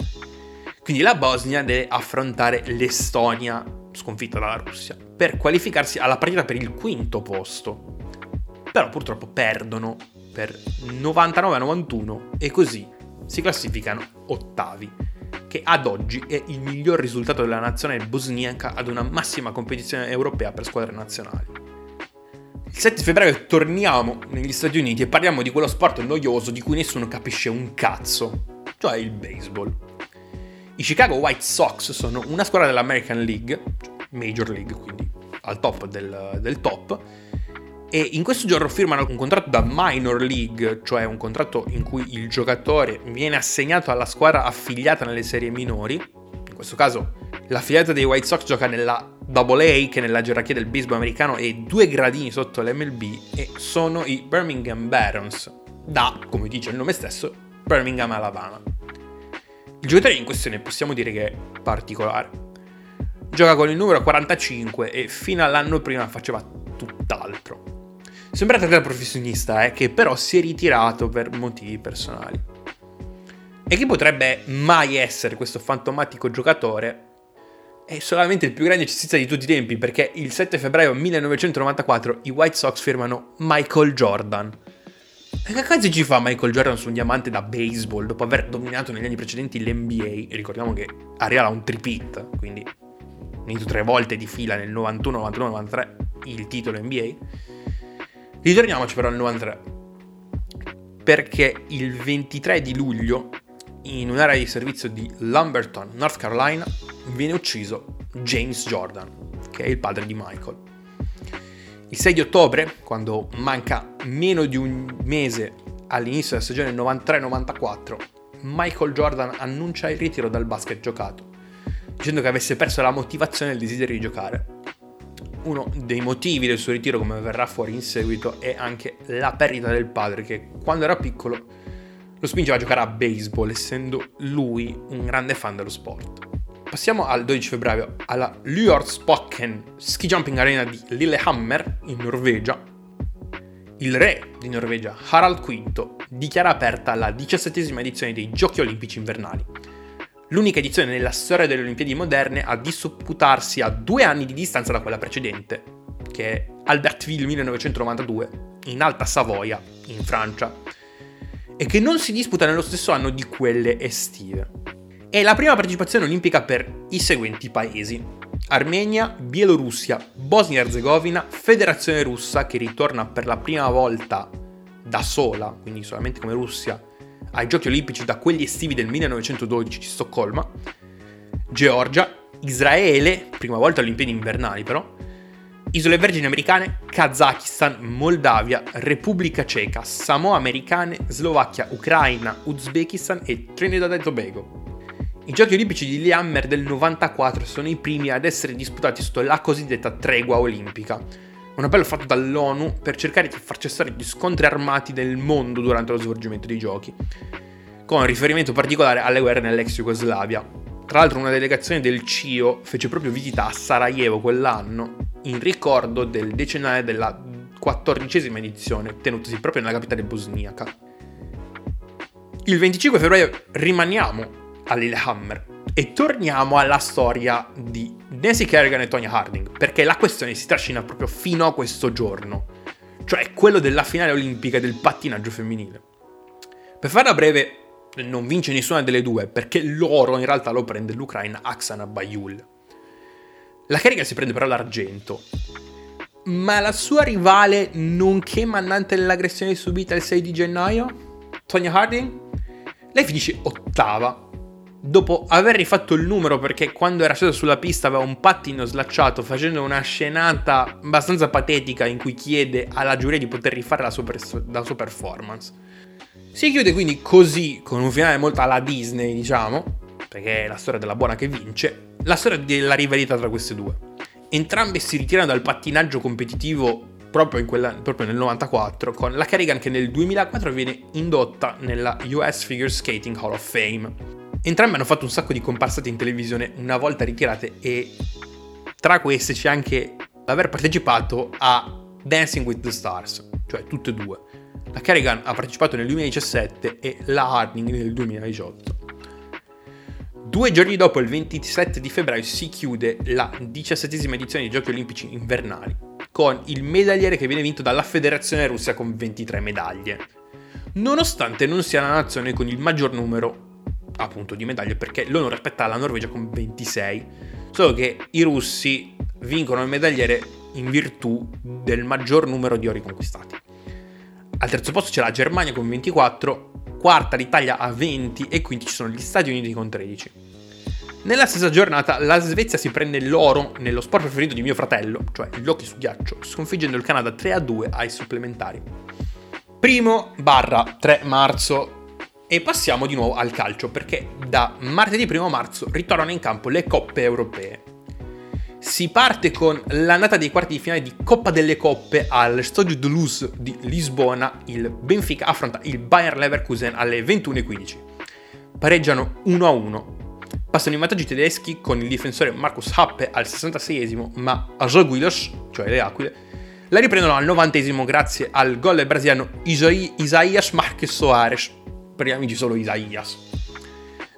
Quindi la Bosnia deve affrontare l'Estonia, sconfitta dalla Russia, per qualificarsi alla partita per il quinto posto. Però purtroppo perdono per 99-91 e così si classificano ottavi, che ad oggi è il miglior risultato della nazionale bosniaca ad una massima competizione europea per squadre nazionali. Il 7 febbraio torniamo negli Stati Uniti e parliamo di quello sport noioso di cui nessuno capisce un cazzo, cioè il baseball. I Chicago White Sox sono una squadra dell'American League, Major League, quindi al top del top, e in questo giorno firmano un contratto da Minor League, cioè un contratto in cui il giocatore viene assegnato alla squadra affiliata nelle serie minori. In questo caso l'affiliata dei White Sox gioca nella Double A, che nella gerarchia del baseball americano è 2 gradini sotto l'MLB, e sono i Birmingham Barons, da, come dice il nome stesso, Birmingham, Alabama. Il giocatore in questione possiamo dire che è particolare. Gioca con il numero 45 e fino all'anno prima faceva tutt'altro. Sembra da professionista, che però si è ritirato per motivi personali. E chi potrebbe mai essere questo fantomatico giocatore? È solamente il più grande cestista di tutti i tempi, perché il 7 febbraio 1994 i White Sox firmano Michael Jordan. E che cazzo ci fa Michael Jordan su un diamante da baseball dopo aver dominato negli anni precedenti l'NBA? Ricordiamo che arriva da un tripit, quindi vinto 3 volte di fila nel 91, 92, 93 il titolo NBA. Ritorniamoci però al 93, perché il 23 di luglio in un'area di servizio di Lumberton, North Carolina, viene ucciso James Jordan, che è il padre di Michael. Il 6 di ottobre, quando manca meno di un mese all'inizio della stagione 93-94, Michael Jordan annuncia il ritiro dal basket giocato, dicendo che avesse perso la motivazione e il desiderio di giocare. Uno dei motivi del suo ritiro, come verrà fuori in seguito, è anche la perdita del padre, che quando era piccolo lo spingeva a giocare a baseball, essendo lui un grande fan dello sport. Passiamo al 12 febbraio alla Luerspokken Ski Jumping Arena di Lillehammer, in Norvegia. Il re di Norvegia, Harald V, dichiara aperta la 17ª edizione dei Giochi Olimpici Invernali, l'unica edizione nella storia delle Olimpiadi moderne a disputarsi a 2 anni di distanza da quella precedente, che è Albertville 1992, in Alta Savoia, in Francia, e che non si disputa nello stesso anno di quelle estive. È la prima partecipazione olimpica per i seguenti paesi: Armenia, Bielorussia, Bosnia-Erzegovina, Federazione Russa, che ritorna per la prima volta da sola, quindi solamente come Russia, ai Giochi Olimpici da quelli estivi del 1912 di Stoccolma, Georgia, Israele, prima volta Olimpiadi invernali però, Isole Vergini Americane, Kazakistan, Moldavia, Repubblica Ceca, Samoa Americane, Slovacchia, Ucraina, Uzbekistan e Trinidad e Tobago. I Giochi Olimpici di Lillehammer del 94 sono i primi ad essere disputati sotto la cosiddetta tregua olimpica, un appello fatto dall'ONU per cercare di far cessare gli scontri armati del mondo durante lo svolgimento dei giochi, con riferimento particolare alle guerre nell'ex Jugoslavia. Tra l'altro una delegazione del CIO fece proprio visita a Sarajevo quell'anno, in ricordo del decennale della 14ª edizione, tenutasi proprio nella capitale bosniaca. Il 25 febbraio rimaniamo a Lillehammer e torniamo alla storia di Nancy Kerrigan e Tonya Harding, perché la questione si trascina proprio fino a questo giorno, cioè quello della finale olimpica del pattinaggio femminile. Per farla breve, non vince nessuna delle due, perché l'oro in realtà lo prende l'Ucraina Aksana Baiul. La Kerrigan si prende però l'argento, ma la sua rivale, nonché mandante dell'aggressione subita il 6 di gennaio, Tonya Harding, lei finisce ottava, dopo aver rifatto il numero perché quando era scesa sulla pista aveva un pattino slacciato, facendo una scenata abbastanza patetica in cui chiede alla giuria di poter rifare la sua performance. Si chiude quindi così, con un finale molto alla Disney, diciamo, perché è la storia della buona che vince, la storia della rivalità tra queste due. Entrambe si ritirano dal pattinaggio competitivo proprio nel 94, con la Kerrigan che nel 2004 viene indotta nella US Figure Skating Hall of Fame. Entrambe hanno fatto un sacco di comparsate in televisione una volta ritirate, e tra queste c'è anche l'aver partecipato a Dancing with the Stars, cioè tutte e due. La Kerrigan ha partecipato nel 2017 e la Harding nel 2018. 2 giorni dopo, il 27 di febbraio, si chiude la 17ª edizione dei Giochi Olimpici Invernali, con il medagliere che viene vinto dalla Federazione Russa con 23 medaglie, nonostante non sia la nazione con il maggior numero, appunto, di medaglie, perché l'ONU rispetta la Norvegia con 26, solo che i russi vincono il medagliere in virtù del maggior numero di ori conquistati. Al terzo posto c'è la Germania con 24, quarta l'Italia a 20 e quindi ci sono gli Stati Uniti con 13. Nella stessa giornata la Svezia si prende l'oro nello sport preferito di mio fratello, cioè l'hockey su ghiaccio, sconfiggendo il Canada 3-2 ai supplementari. 1/3 marzo e passiamo di nuovo al calcio, perché da martedì 1 marzo ritornano in campo le coppe europee. Si parte con l'andata dei quarti di finale di Coppa delle Coppe al Stadio Toulouse di Lisbona. Il Benfica affronta il Bayer Leverkusen alle 21:15. Pareggiano 1-1. Passano in vantaggio i tedeschi con il difensore Marcus Happe al 66esimo, ma Azoguilos, cioè le Aquile, la riprendono al 90esimo grazie al gol del brasiliano Isaías Marques Soares, per gli amici solo Isaías.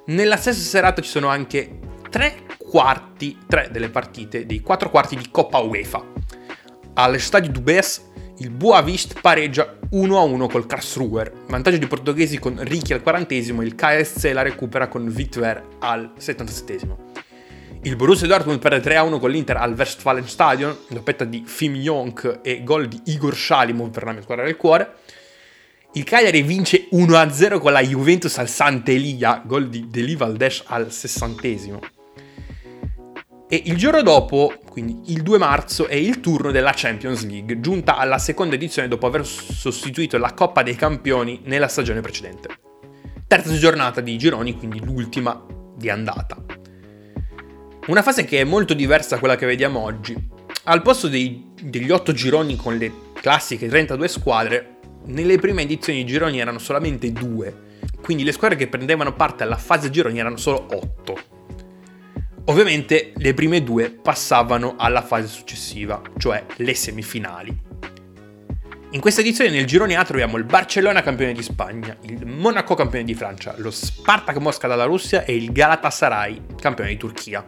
Nella stessa serata ci sono anche tre delle partite dei 4 quarti di Coppa UEFA. Allo stadio Dubés il Boavista pareggia 1-1 col Karlsruher, vantaggio di portoghesi con Ricci al 40esimo, il KSC la recupera con Witwer al 77esimo. Il Borussia Dortmund perde 3-1 con l'Inter al Westfalenstadion, doppietta di Fim Jonk e gol di Igor Shalimov per la mia squadra del cuore. Il Cagliari vince 1-0 con la Juventus al Sant'Elia, gol di Deli Valdés al 60°. E il giorno dopo, quindi il 2 marzo, è il turno della Champions League, giunta alla seconda edizione dopo aver sostituito la Coppa dei Campioni nella stagione precedente. Terza giornata di gironi, quindi l'ultima di andata. Una fase che è molto diversa da quella che vediamo oggi. Al posto degli 8 gironi con le classiche 32 squadre, nelle prime edizioni i gironi erano solamente 2, quindi le squadre che prendevano parte alla fase gironi erano solo 8. Ovviamente le prime 2 passavano alla fase successiva, cioè le semifinali. In questa edizione nel girone A troviamo il Barcellona campione di Spagna, il Monaco campione di Francia, lo Spartak Mosca dalla Russia e il Galatasaray campione di Turchia.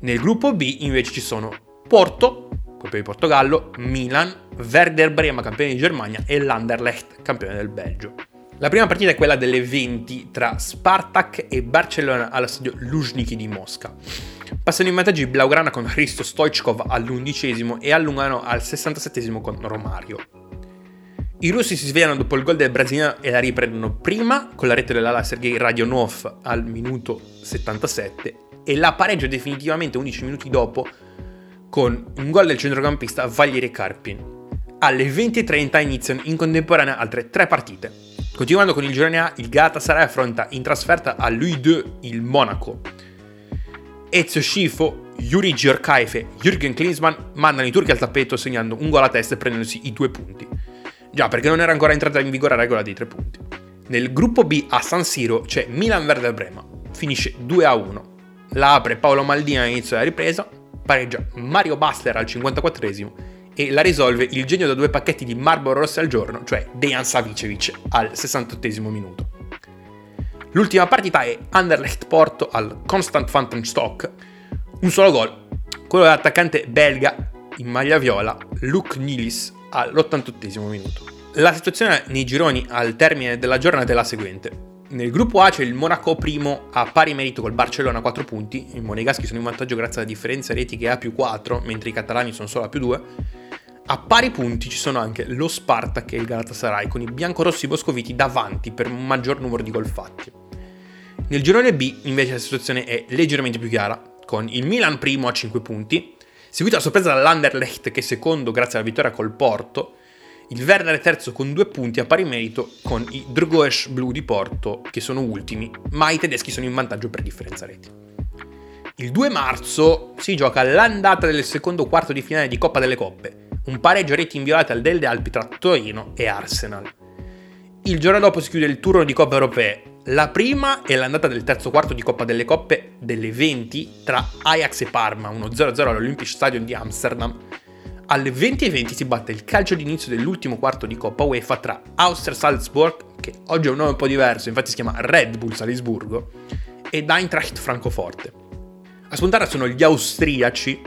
Nel gruppo B invece ci sono Porto, campione di Portogallo, Milan, Werder Brema campione di Germania e l'Anderlecht campione del Belgio. La prima partita è quella delle 20 tra Spartak e Barcellona allo stadio Luzhniki di Mosca. Passano in vantaggio i Blaugrana con Christo Stoichkov all'11° e allungano al 67° con Romario. I russi si svegliano dopo il gol del brasiliano e la riprendono prima con la rete dell'ala Sergei Radionov al minuto 77 e la pareggio definitivamente 11 minuti dopo con un gol del centrocampista Valery Karpin. Alle 20:30 iniziano in contemporanea altre 3 partite. Continuando con il girone A, il Galatasaray affronta in trasferta a L'U2 il Monaco. Ezio Scifo, Yuri Giorkaefe e Jürgen Klinsmann mandano i turchi al tappeto segnando un gol a testa e prendendosi i 2 punti. Già, perché non era ancora entrata in vigore la regola dei 3 punti. Nel gruppo B a San Siro c'è Milan-Werder Brema, finisce 2-1. La apre Paolo Maldini all'inizio della ripresa, pareggia Mario Basler al 54° e la risolve il genio da 2 pacchetti di Marlboro Rossi al giorno, cioè Dejan Savicevic al 68°. L'ultima partita è Anderlecht Porto al Constantfantenstok, un solo gol, quello dell'attaccante belga in maglia viola Luc Nilis all'88°. La situazione nei gironi al termine della giornata è la seguente. Nel gruppo A c'è il Monaco primo a pari merito col Barcellona a 4 punti, i monegaschi sono in vantaggio grazie alla differenza reti che è a più 4, mentre i catalani sono solo a più 2. A pari punti ci sono anche lo Spartak e il Galatasaray, con i biancorossi boscoviti davanti per un maggior numero di gol fatti. Nel girone B invece la situazione è leggermente più chiara, con il Milan primo a 5 punti, seguito a sorpresa dall'Anderlecht che è secondo grazie alla vittoria col Porto, il Werder è terzo con 2 punti a pari merito con i Droghees blu di Porto che sono ultimi, ma i tedeschi sono in vantaggio per differenza reti. Il 2 marzo si gioca l'andata del secondo quarto di finale di Coppa delle Coppe, un pareggio a reti inviolate al Delle Alpi tra Torino e Arsenal. Il giorno dopo si chiude il turno di Coppe Europee, la prima è l'andata del terzo quarto di Coppa delle Coppe delle 20 tra Ajax e Parma, 1-0 all'Olympisch Stadion di Amsterdam. Alle 20:20 si batte il calcio d'inizio dell'ultimo quarto di Coppa UEFA tra Austria Salzburg, che oggi ha un nome un po' diverso, infatti si chiama Red Bull Salisburgo, ed Eintracht Francoforte. A spuntare sono gli austriaci,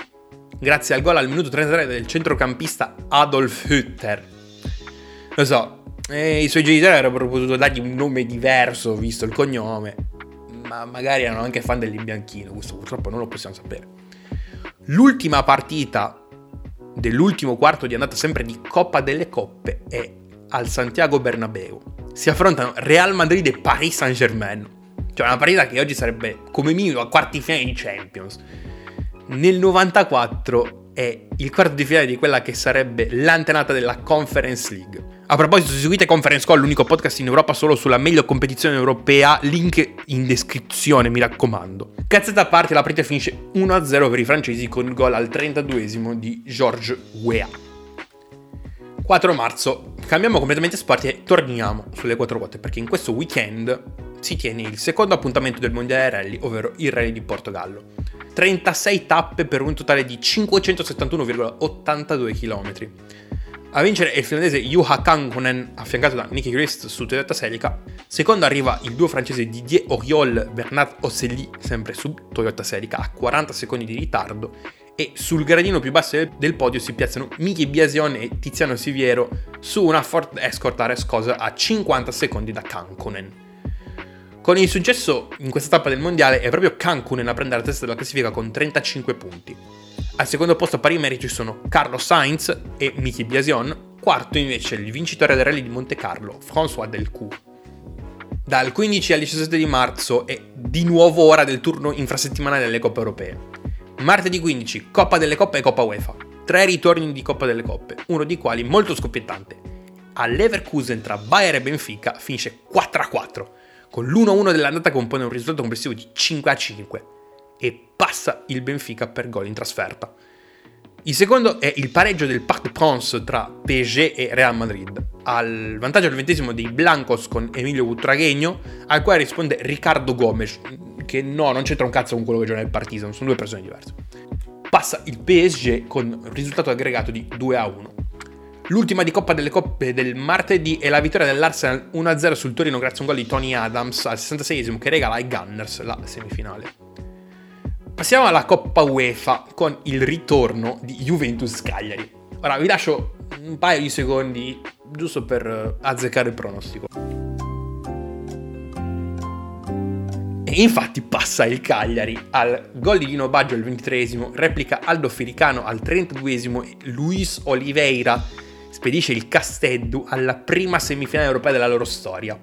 grazie al gol al minuto 33 del centrocampista Adolf Hütter. Lo so, i suoi genitori avrebbero potuto dargli un nome diverso visto il cognome, ma magari erano anche fan dell'Imbianchino, questo purtroppo non lo possiamo sapere. L'ultima partita dell'ultimo quarto di andata sempre di Coppa delle Coppe è al Santiago Bernabéu. Si affrontano Real Madrid e Paris Saint-Germain, cioè una partita che oggi sarebbe come minimo a quarti finale di Champions. Nel 94 è il quarto di finale di quella che sarebbe l'antenata della Conference League. A proposito, se seguite Conference Call, l'unico podcast in Europa solo sulla meglio competizione europea, link in descrizione, mi raccomando. Cazzate a parte, la partita finisce 1-0 per i francesi con il gol al 32° di Georges Weah. 4 marzo, cambiamo completamente sport e torniamo sulle 4 ruote, perché in questo weekend si tiene il secondo appuntamento del Mondiale Rally, ovvero il Rally di Portogallo. 36 tappe per un totale di 571,82 km. A vincere è il finlandese Juha Kankonen, affiancato da Nicky Christ su Toyota Celica. Secondo arriva il duo francese Didier Auriol, Bernard Ocelli, sempre su Toyota Celica, a 40 secondi di ritardo. E sul gradino più basso del podio si piazzano Miki Biasion e Tiziano Siviero su una Ford Escort RS Cosa a 50 secondi da Kankonen. Con il successo in questa tappa del mondiale è proprio Kankonen a prendere la testa della classifica con 35 punti. Al secondo posto a pari merito ci sono Carlos Sainz e Miki Biasion, quarto invece il vincitore del Rally di Monte Carlo, François Delcoux. Dal 15 al 17 di marzo è di nuovo ora del turno infrasettimanale delle Coppe Europee. Martedì 15, Coppa delle Coppe e Coppa UEFA. 3 ritorni di Coppa delle Coppe, uno dei quali molto scoppiettante. A Leverkusen tra Bayern e Benfica finisce 4-4, con l'1-1 dell'andata che compone un risultato complessivo di 5-5 e passa il Benfica per gol in trasferta. Il secondo è il pareggio del Parc des Princes tra PSG e Real Madrid. Al vantaggio al 20° dei Blancos con Emilio Butragueño, al quale risponde Ricardo Gomes, che non c'entra un cazzo con quello che gioca nel Partizan, sono due persone diverse. Passa il PSG con un risultato aggregato di 2-1. L'ultima di Coppa delle Coppe del martedì è la vittoria dell'Arsenal 1-0 sul Torino grazie a un gol di Tony Adams al 66esimo che regala ai Gunners la semifinale. Passiamo alla Coppa UEFA con il ritorno di Juventus Cagliari. Ora vi lascio un paio di secondi giusto per azzeccare il pronostico. E infatti passa il Cagliari al gol di Dino Baggio al 23esimo, replica Aldo Filicano al 32esimo e Luis Oliveira spedisce il Casteddu alla prima semifinale europea della loro storia.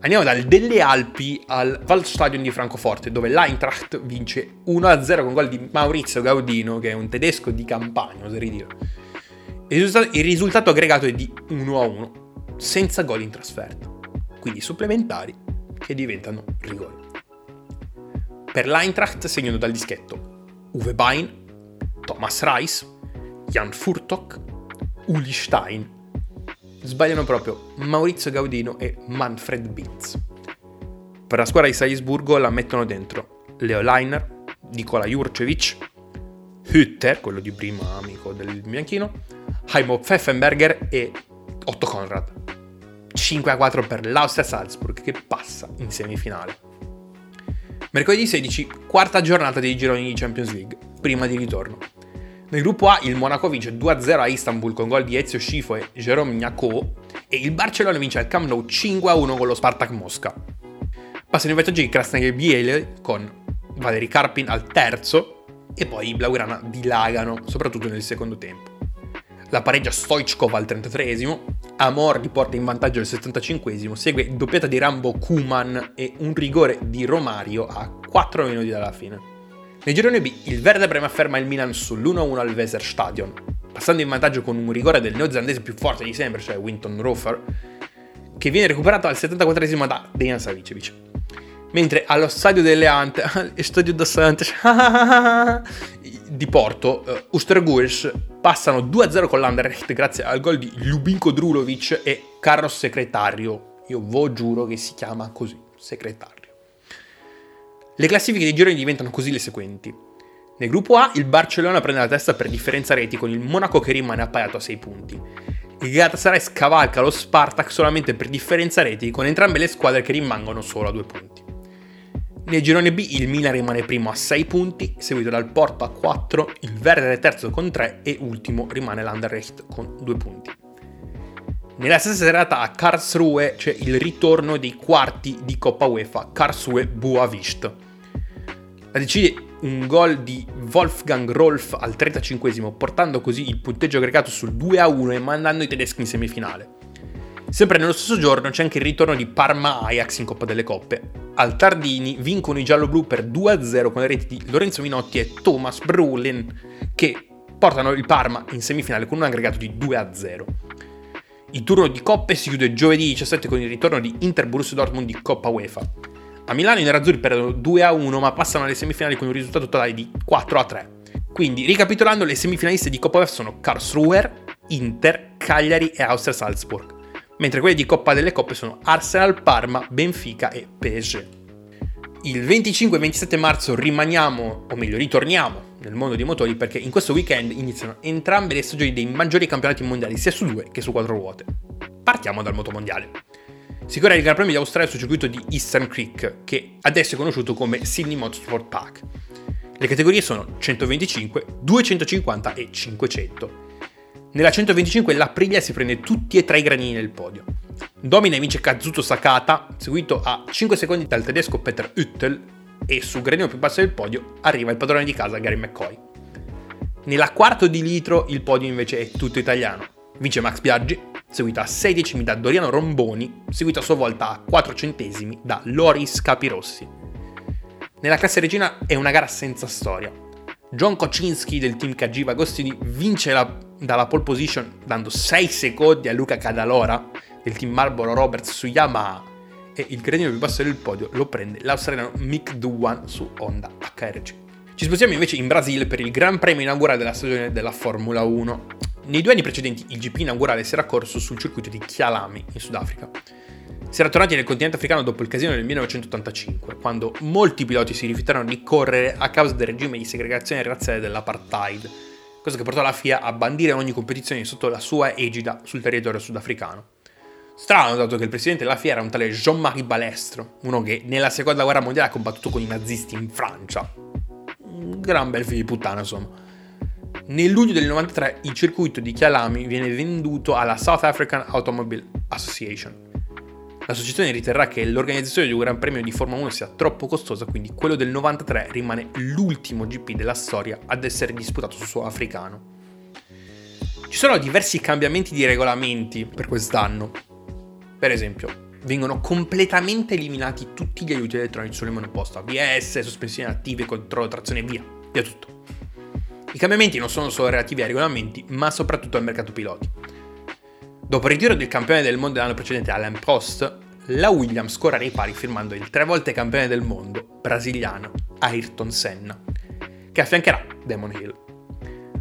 Andiamo dal Delle Alpi al Waldstadion di Francoforte, dove l'Eintracht vince 1-0 con gol di Maurizio Gaudino, che è un tedesco di Campania, oserei dire. Il risultato aggregato è di 1-1, senza gol in trasferta, quindi supplementari che diventano rigori. Per l'Eintracht segnano dal dischetto Uwe Bein, Thomas Reis, Jan Furtok, Uli Stein. Sbagliano proprio Maurizio Gaudino e Manfred Bitz. Per la squadra di Salisburgo la mettono dentro Leo Leiner, Nikola Jurcevic, Hütter, quello di prima amico del bianchino, Heimo Pfeffenberger e Otto Konrad. 5-4 per l'Austria Salzburg che passa in semifinale. Mercoledì 16, quarta giornata dei gironi di Champions League, prima di ritorno. Nel gruppo A il Monaco vince 2-0 a Istanbul con gol di Ezio Scifo e Jérôme Niakou e il Barcellona vince al Camp Nou 5-1 con lo Spartak Mosca. Passano in vantaggio i Krasnodar-Biele con Valeri Karpin al terzo e poi i Blaugrana dilagano, soprattutto nel secondo tempo. La pareggia Stoichkov al 33esimo, Amor riporta in vantaggio al 75esimo, segue doppietta di Rambo Koeman e un rigore di Romario a 4 minuti dalla fine. Nel girone B il Werder Brema ferma il Milan sull'1-1 al Weserstadion, passando in vantaggio con un rigore del neozelandese più forte di sempre, cioè Winton Rofer, che viene recuperato al 74esimo da Dejan Savicevic. Mentre allo stadio delle Ante, di Porto, Ustergues passano 2-0 con l'Anderlecht grazie al gol di Ljubinko Drulovic e Carlos Secretario. Io vo giuro che si chiama così, Secretario. Le classifiche dei gironi diventano così le seguenti. Nel gruppo A il Barcellona prende la testa per differenza reti con il Monaco che rimane appaiato a 6 punti. Il Galatasaray scavalca lo Spartak solamente per differenza reti con entrambe le squadre che rimangono solo a 2 punti. Nel girone B il Milan rimane primo a 6 punti, seguito dal Porto a 4, il Werder è terzo con 3 e ultimo rimane l'Anderlecht con 2 punti. Nella stessa serata a Karlsruhe c'è il ritorno dei quarti di Coppa UEFA Karlsruhe-Boavista. La decide un gol di Wolfgang Rolf al 35esimo, portando così il punteggio aggregato sul 2-1 e mandando i tedeschi in semifinale. Sempre nello stesso giorno c'è anche il ritorno di Parma-Ajax in Coppa delle Coppe. Al Tardini vincono i gialloblu per 2-0 con le reti di Lorenzo Minotti e Thomas Brolin che portano il Parma in semifinale con un aggregato di 2-0. Il turno di Coppe si chiude giovedì 17 con il ritorno di Inter-Borussia Dortmund di Coppa UEFA. A Milano i nerazzurri perdono 2-1 ma passano alle semifinali con un risultato totale di 4-3. Quindi, ricapitolando, le semifinaliste di Coppa UEFA sono Karlsruhe, Inter, Cagliari e Austria Salzburg. Mentre quelle di Coppa delle Coppe sono Arsenal, Parma, Benfica e PSG. Il 25 e 27 marzo ritorniamo nel mondo dei motori perché in questo weekend iniziano entrambe le stagioni dei maggiori campionati mondiali sia su 2 che su 4 ruote. Partiamo dal motomondiale. Si corre il Gran Premio d'Australia sul circuito di Eastern Creek, che adesso è conosciuto come Sydney Motorsport Park. Le categorie sono 125, 250 e 500. Nella 125 l'Aprilia si prende tutti e tre i granini del podio. Domina e vince Kazuto Sakata, seguito a 5 secondi dal tedesco Peter Hüttel, e sul gradino più basso del podio arriva il padrone di casa Gary McCoy. Nella quarto di litro il podio invece è tutto italiano. Vince Max Biaggi, seguito a 6 decimi da Doriano Romboni, seguito a sua volta a 4 centesimi da Loris Capirossi. Nella classe regina è una gara senza storia. John Kocinski del team Cagiva Agostini vince dalla pole position dando 6 secondi a Luca Cadalora del team Marlboro Roberts su Yamaha, e il gradino più basso del podio lo prende l'australiano Mick Doohan su Honda HRC. Ci spostiamo invece in Brasile per il Gran Premio inaugurale della stagione della Formula 1. Nei 2 anni precedenti il GP inaugurale si era corso sul circuito di Kyalami in Sudafrica. Si era tornati nel continente africano dopo il casino del 1985, quando molti piloti si rifiutarono di correre a causa del regime di segregazione razziale dell'apartheid, cosa che portò la FIA a bandire ogni competizione sotto la sua egida sul territorio sudafricano. Strano, dato che il presidente della FIA era un tale Jean-Marie Balestre, uno che nella seconda guerra mondiale ha combattuto con i nazisti in Francia. Un gran bel figlio di puttana, insomma. Nel luglio del 93 il circuito di Kyalami viene venduto alla South African Automobile Association. L'associazione riterrà che l'organizzazione di un Gran Premio di Formula 1 sia troppo costosa, quindi quello del 93 rimane l'ultimo GP della storia ad essere disputato su suolo africano. Ci sono diversi cambiamenti di regolamenti per quest'anno. Per esempio, vengono completamente eliminati tutti gli aiuti elettronici sulle monoposto, ABS, sospensioni attive, controllo, trazione, via tutto. I cambiamenti non sono solo relativi ai regolamenti, ma soprattutto al mercato piloti. Dopo il ritiro del campione del mondo dell'anno precedente Alain Prost, la Williams correrà ai pari firmando il 3 volte campione del mondo brasiliano Ayrton Senna, che affiancherà Damon Hill.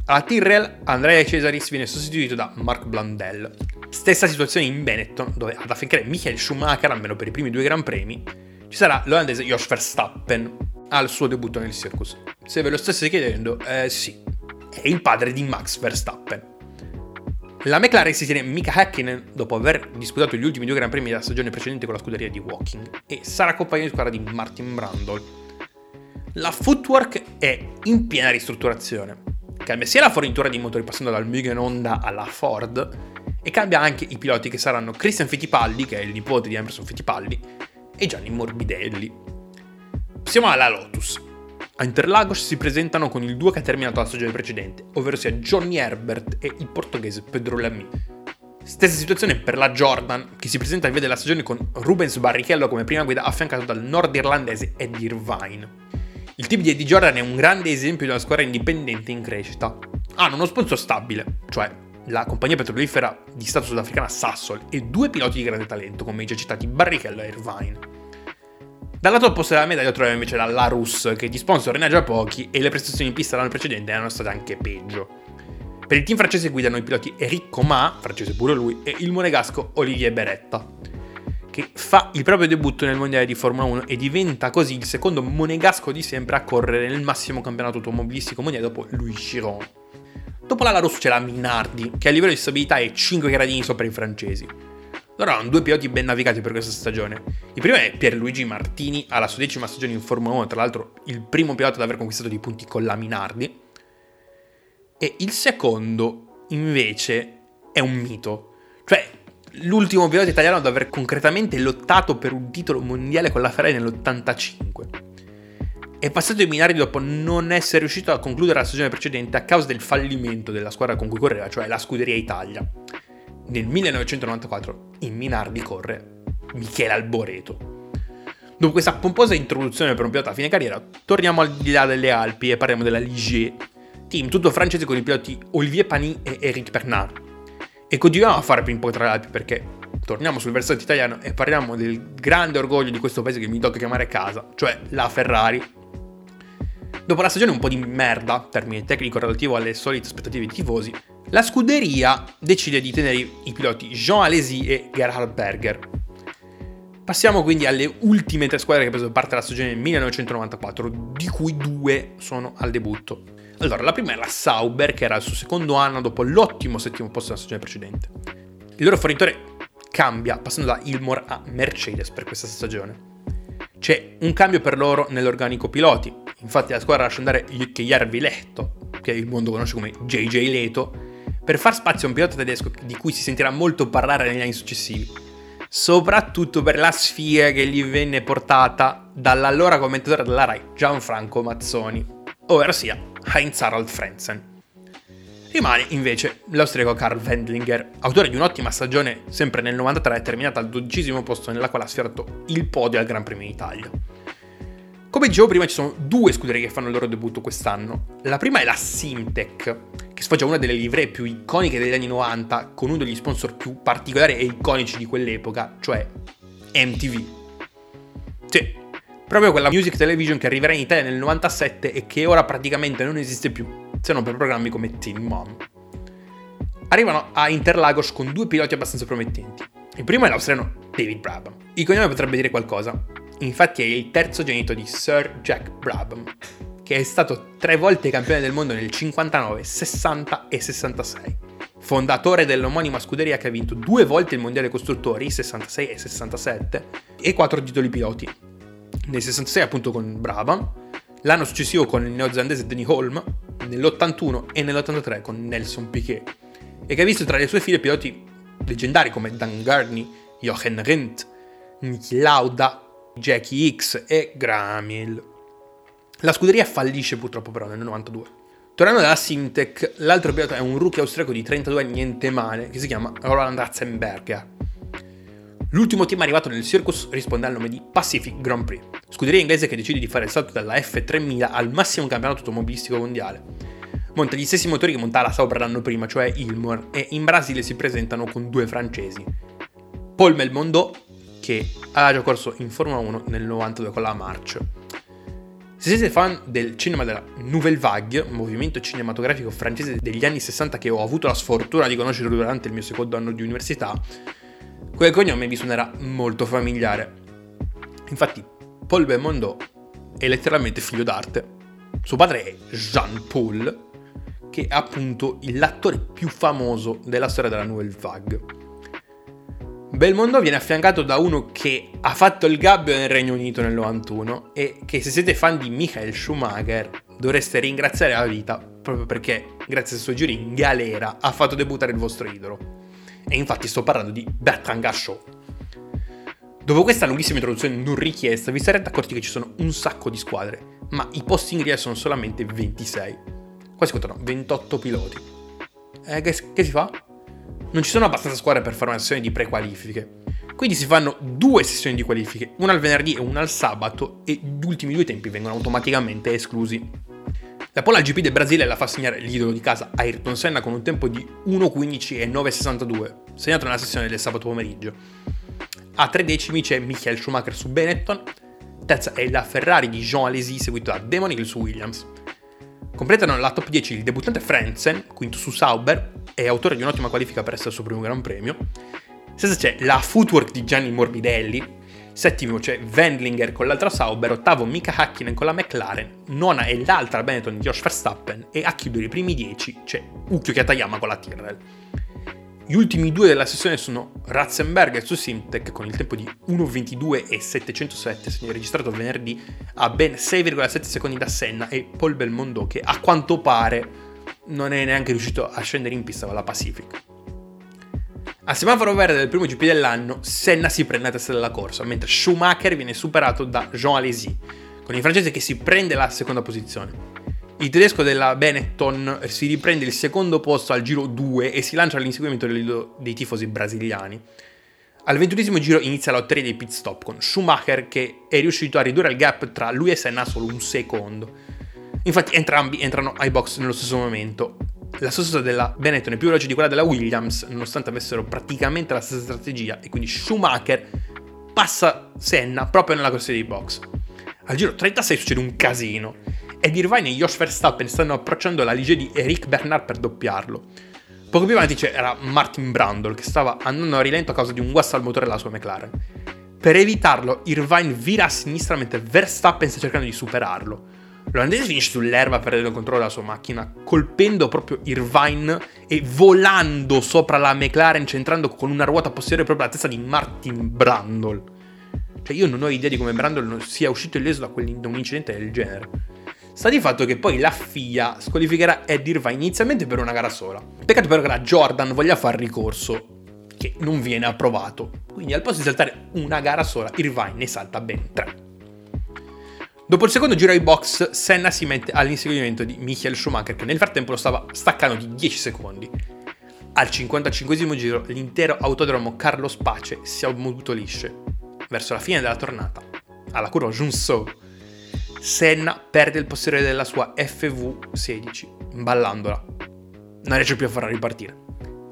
Alla Tyrrell Andrea Cesaris viene sostituito da Marc Blondel. Stessa situazione in Benetton, dove ad affiancare Michael Schumacher, almeno per i primi 2 Gran Premi, ci sarà l'olandese Jos Verstappen al suo debutto nel circus. Se ve lo stesse chiedendo, sì, è il padre di Max Verstappen. La McLaren si tiene Mika Häkkinen dopo aver disputato gli ultimi 2 Gran Premi della stagione precedente con la scuderia di Woking, e sarà compagno di squadra di Martin Brundle. La Footwork è in piena ristrutturazione. Cambia sia la fornitura di motori passando dal Mugen Honda alla Ford, e cambia anche i piloti, che saranno Christian Fittipaldi, che è il nipote di Emerson Fittipaldi, e Gianni Morbidelli. Passiamo alla Lotus. A Interlagos si presentano con il duo che ha terminato la stagione precedente, ovvero sia Johnny Herbert e il portoghese Pedro Lamy. Stessa situazione per la Jordan, che si presenta al via della stagione con Rubens Barrichello come prima guida, affiancato dal nordirlandese Eddie Irvine. Il team di Eddie Jordan è un grande esempio di una squadra indipendente in crescita. Hanno uno sponsor stabile, cioè la compagnia petrolifera di Stato sudafricana Sasol, e 2 piloti di grande talento, come i già citati Barrichello e Irvine. Dal lato opposto della medaglia troviamo invece la Larus, che di sponsor ne ha già pochi e le prestazioni in pista l'anno precedente erano state anche peggio. Per il team francese guidano i piloti Eric Coma, francese pure lui, e il monegasco Olivier Beretta, che fa il proprio debutto nel mondiale di Formula 1 e diventa così il secondo monegasco di sempre a correre nel massimo campionato automobilistico mondiale dopo Louis Chiron. Dopo la Larus c'è la Minardi, che a livello di stabilità è 5 gradini sopra i francesi. Loro hanno 2 piloti ben navigati per questa stagione. Il primo è Pierluigi Martini, alla sua 10ª stagione in Formula 1, tra l'altro il primo pilota ad aver conquistato dei punti con la Minardi. E il secondo, invece, è un mito. Cioè, l'ultimo pilota italiano ad aver concretamente lottato per un titolo mondiale con la Ferrari nell'85. È passato ai binari dopo non essere riuscito a concludere la stagione precedente a causa del fallimento della squadra con cui correva, cioè la Scuderia Italia. Nel 1994 in Minardi corre Michele Alboreto. Dopo questa pomposa introduzione per un pilota a fine carriera, torniamo al di là delle Alpi e parliamo della Ligier, team tutto francese con i piloti Olivier Panis e Eric Bernard. E continuiamo a fare ping pong tra le Alpi, perché torniamo sul versante italiano e parliamo del grande orgoglio di questo paese che mi tocca chiamare casa, cioè la Ferrari. Dopo la stagione un po' di merda, termine tecnico relativo alle solite aspettative dei tifosi, la scuderia decide di tenere i piloti Jean Alesi e Gerhard Berger. Passiamo quindi alle ultime 3 squadre che hanno preso parte alla stagione 1994, di cui 2 sono al debutto. Allora, la prima è la Sauber, che era al suo secondo anno dopo l'ottimo 7º posto della stagione precedente. Il loro fornitore cambia, passando da Ilmor a Mercedes per questa stagione. C'è un cambio per loro nell'organico piloti, infatti la squadra lascia andare Jyrki Lehto, che il mondo conosce come JJ Lehto, per far spazio a un pilota tedesco di cui si sentirà molto parlare negli anni successivi, soprattutto per la sfiga che gli venne portata dall'allora commentatore della Rai Gianfranco Mazzoni, ovvero sia Heinz Harald Frentzen. Rimane invece l'austriaco Karl Wendlinger, autore di un'ottima stagione sempre nel 93, terminata al 12° posto, nella quale ha sfiorato il podio al Gran Premio d'Italia. Come dicevo prima, ci sono due scuderie che fanno il loro debutto quest'anno. La prima è la Simtech, che sfoggia una delle livree più iconiche degli anni 90, con uno degli sponsor più particolari e iconici di quell'epoca, cioè MTV. Sì, proprio quella Music Television che arriverà in Italia nel 97 e che ora praticamente non esiste più, se non per programmi come Teen Mom. Arrivano a Interlagos con due piloti abbastanza promettenti. Il primo è l'australiano David Brabham. Il cognome potrebbe dire qualcosa. Infatti è il terzogenito di Sir Jack Brabham, che è stato 3 volte campione del mondo nel 59, 60 e 66. Fondatore dell'omonima scuderia che ha vinto 2 volte il mondiale costruttori, 66 e 67, e 4 titoli piloti. Nel 66 appunto con Brabham, l'anno successivo con il neozelandese Denny Hulme, nell'81 e nell'83 con Nelson Piquet, e che ha visto tra le sue file piloti leggendari come Dan Gurney, Jochen Rindt, Niki Lauda, Jackie Hicks e Graham Hill. La scuderia fallisce purtroppo però nel 92. Tornando dalla Simtech, l'altro pilota è un rookie austriaco di 32 anni niente male, che si chiama Roland Ratzenberger. L'ultimo team arrivato nel circus risponde al nome di Pacific Grand Prix, scuderia inglese che decide di fare il salto dalla F3000 al massimo campionato automobilistico mondiale. Monta gli stessi motori che montava la Sauber l'anno prima, cioè Ilmor, e in Brasile si presentano con 2 francesi. Paul Melmondo, che ha già corso in Formula 1 nel 92 con la March. Se siete fan del cinema della Nouvelle Vague, movimento cinematografico francese degli anni 60 che ho avuto la sfortuna di conoscere durante il mio secondo anno di università, quel cognome vi suonerà molto familiare. Infatti Paul Belmondo è letteralmente figlio d'arte. Suo padre è Jean Paul, che è appunto l'attore più famoso della storia della Nouvelle Vague. Belmondo viene affiancato da uno che ha fatto il gabbio nel Regno Unito nel 91 e che, se siete fan di Michael Schumacher, dovreste ringraziare la vita proprio perché, grazie ai suoi giri in galera, ha fatto debuttare il vostro idolo. E infatti sto parlando di Bertrand Gachot. Dopo questa lunghissima introduzione non richiesta, vi sarete accorti che ci sono un sacco di squadre, ma i posti in griglia sono solamente 26. Quasi contano 28 piloti. Che si fa? Non ci sono abbastanza squadre per fare una sessione di pre-qualifiche, quindi si fanno 2 sessioni di qualifiche, una al venerdì e una al sabato, e gli ultimi 2 tempi vengono automaticamente esclusi. La pole al GP del Brasile la fa segnare l'idolo di casa Ayrton Senna con un tempo di 1.15 e 9.62, segnato nella sessione del sabato pomeriggio. A 3 decimi c'è Michael Schumacher su Benetton, terza è la Ferrari di Jean Alesi seguito da Damon Hill su Williams. Completano la top 10 il debuttante Frentzen, quinto su Sauber, è autore di un'ottima qualifica per essere il suo primo Gran Premio. Sesta c'è la Footwork di Gianni Morbidelli, settimo c'è Wendlinger con l'altra Sauber, ottavo Mika Hakkinen con la McLaren, nona è l'altra Benetton di Jos Verstappen, e a chiudere i primi 10 c'è Ukyo Katayama con la Tyrrell. Gli ultimi 2 della sessione sono Ratzenberger su Simtech con il tempo di 1.22 e 707, registrato venerdì, a ben 6,7 secondi da Senna, e Paul Belmondo, che a quanto pare non è neanche riuscito a scendere in pista con la Pacific. Al semaforo verde del primo GP dell'anno, Senna si prende la testa della corsa, mentre Schumacher viene superato da Jean Alesi, con il francese che si prende la seconda posizione. Il tedesco della Benetton si riprende il secondo posto al giro 2 e si lancia all'inseguimento dei tifosi brasiliani. Al 21° giro inizia la lotteria dei pit stop, con Schumacher che è riuscito a ridurre il gap tra lui e Senna solo 1 secondo. Infatti entrambi entrano ai box nello stesso momento. La sosta della Benetton è più veloce di quella della Williams, nonostante avessero praticamente la stessa strategia, e quindi Schumacher passa Senna proprio nella corsia dei box. Al giro 36 succede un casino. Ed Irvine e Jos Verstappen stanno approcciando la Ligier di Eric Bernard per doppiarlo. Poco più avanti c'era Martin Brundle, che stava andando a rilento a causa di un guasto al motore della sua McLaren. Per evitarlo, Irvine vira a sinistra mentre Verstappen sta cercando di superarlo. L'olandese finisce sull'erba perdendo il controllo della sua macchina, colpendo proprio Irvine e volando sopra la McLaren, centrando con una ruota posteriore proprio la testa di Martin Brundle. Cioè, io non ho idea di come Brundle non sia uscito illeso da un incidente del genere. Sta di fatto che poi la FIA squalificherà Ed Irvine inizialmente per una gara sola. Peccato però che la Jordan voglia far ricorso, che non viene approvato. Quindi al posto di saltare una gara sola, Irvine ne salta ben 3. Dopo il secondo giro ai box, Senna si mette all'inseguimento di Michael Schumacher, che nel frattempo lo stava staccando di 10 secondi. Al 55esimo giro, l'intero autodromo Carlos Pace si ammutolisce. Verso la fine della tornata, alla curva Junceau, Senna perde il posteriore della sua FV16, imballandola. Non riesce più a farla ripartire.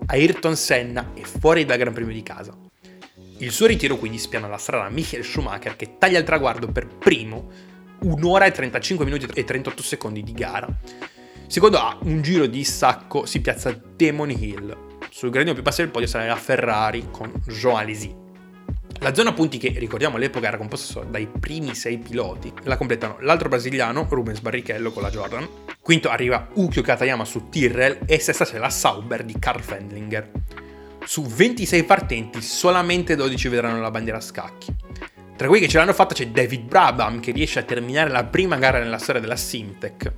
Ayrton Senna è fuori dal Gran Premio di casa. Il suo ritiro quindi spiana la strada a Michael Schumacher, che taglia il traguardo per primo, 1 ora e 35 minuti e 38 secondi di gara. Secondo a un giro di sacco si piazza Damon Hill. Sul gradino più basso del podio sarà la Ferrari con Jean Alesi. La zona punti, che ricordiamo all'epoca era composta dai primi 6 piloti, la completano l'altro brasiliano Rubens Barrichello con la Jordan, quinto arriva Ukyo Katayama su Tyrrell e sesta c'è la Sauber di Karl Wendlinger. Su 26 partenti solamente 12 vedranno la bandiera a scacchi. Tra quelli che ce l'hanno fatta c'è David Brabham, che riesce a terminare la prima gara nella storia della Simtech.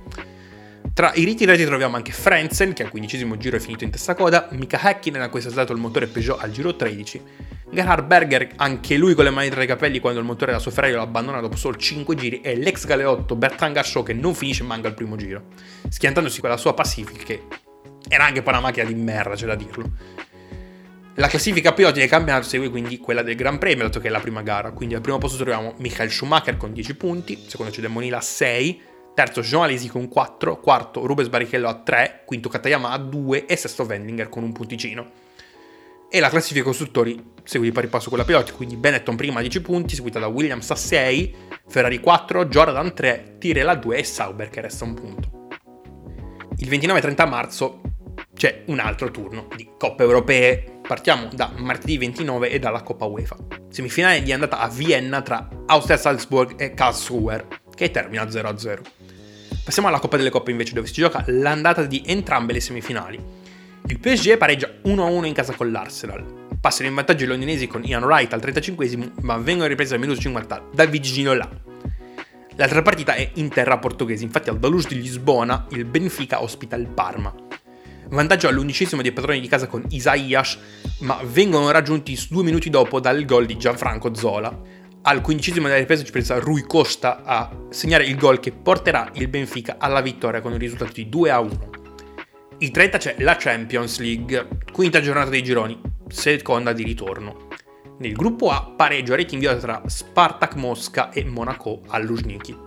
Tra i ritirati troviamo anche Frentzen, che al 15esimo giro è finito in testa coda, Mika Häkkinen ha acquistato il motore Peugeot al giro 13, Gerhard Berger anche lui con le mani tra i capelli quando il motore della sua Ferrari lo abbandona dopo solo 5 giri e l'ex galeotto Bertrand Gachot che non finisce manca il primo giro, schiantandosi con la sua Pacific che era anche per una macchina di merda, c'è da dirlo. La classifica piloti del campionato segue quindi quella del Gran Premio, dato che è la prima gara, quindi al primo posto troviamo Michael Schumacher con 10 punti, secondo c'è Damon Hill a 6, terzo Jean Alesi con 4, quarto Rubens Barrichello a 3, quinto Katayama a 2 e sesto Wendlinger con un punticino. E la classifica costruttori segue di pari passo con la piloti, quindi Benetton prima a 10 punti, seguita da Williams a 6, Ferrari 4, Jordan 3, Tyrrell a 2 e Sauber che resta un punto. Il 29-30 marzo c'è un altro turno di Coppe Europee. Partiamo da martedì 29 e dalla Coppa UEFA. Semifinale di andata a Vienna tra Austria Salzburg e Karlsruhe, che termina 0-0. Passiamo alla Coppa delle Coppe invece, dove si gioca l'andata di entrambe le semifinali. Il PSG pareggia 1-1 in casa con l'Arsenal. Passano in vantaggio i londinesi con Ian Wright al 35esimo, ma vengono ripresi al minuto 50 da Virgilio Là. L'altra partita è in terra portoghese, infatti al Daluz di Lisbona il Benfica ospita il Parma. Vantaggio all'11esimo dei padroni di casa con Isaias, ma vengono raggiunti 2 minuti dopo dal gol di Gianfranco Zola. Al 15esimo della ripresa ci pensa Rui Costa a segnare il gol che porterà il Benfica alla vittoria con un risultato di 2-1. Il 30 c'è la Champions League, quinta giornata dei gironi, seconda di ritorno. Nel gruppo A pareggio a reti inviata tra Spartak Mosca e Monaco al Luzhniki.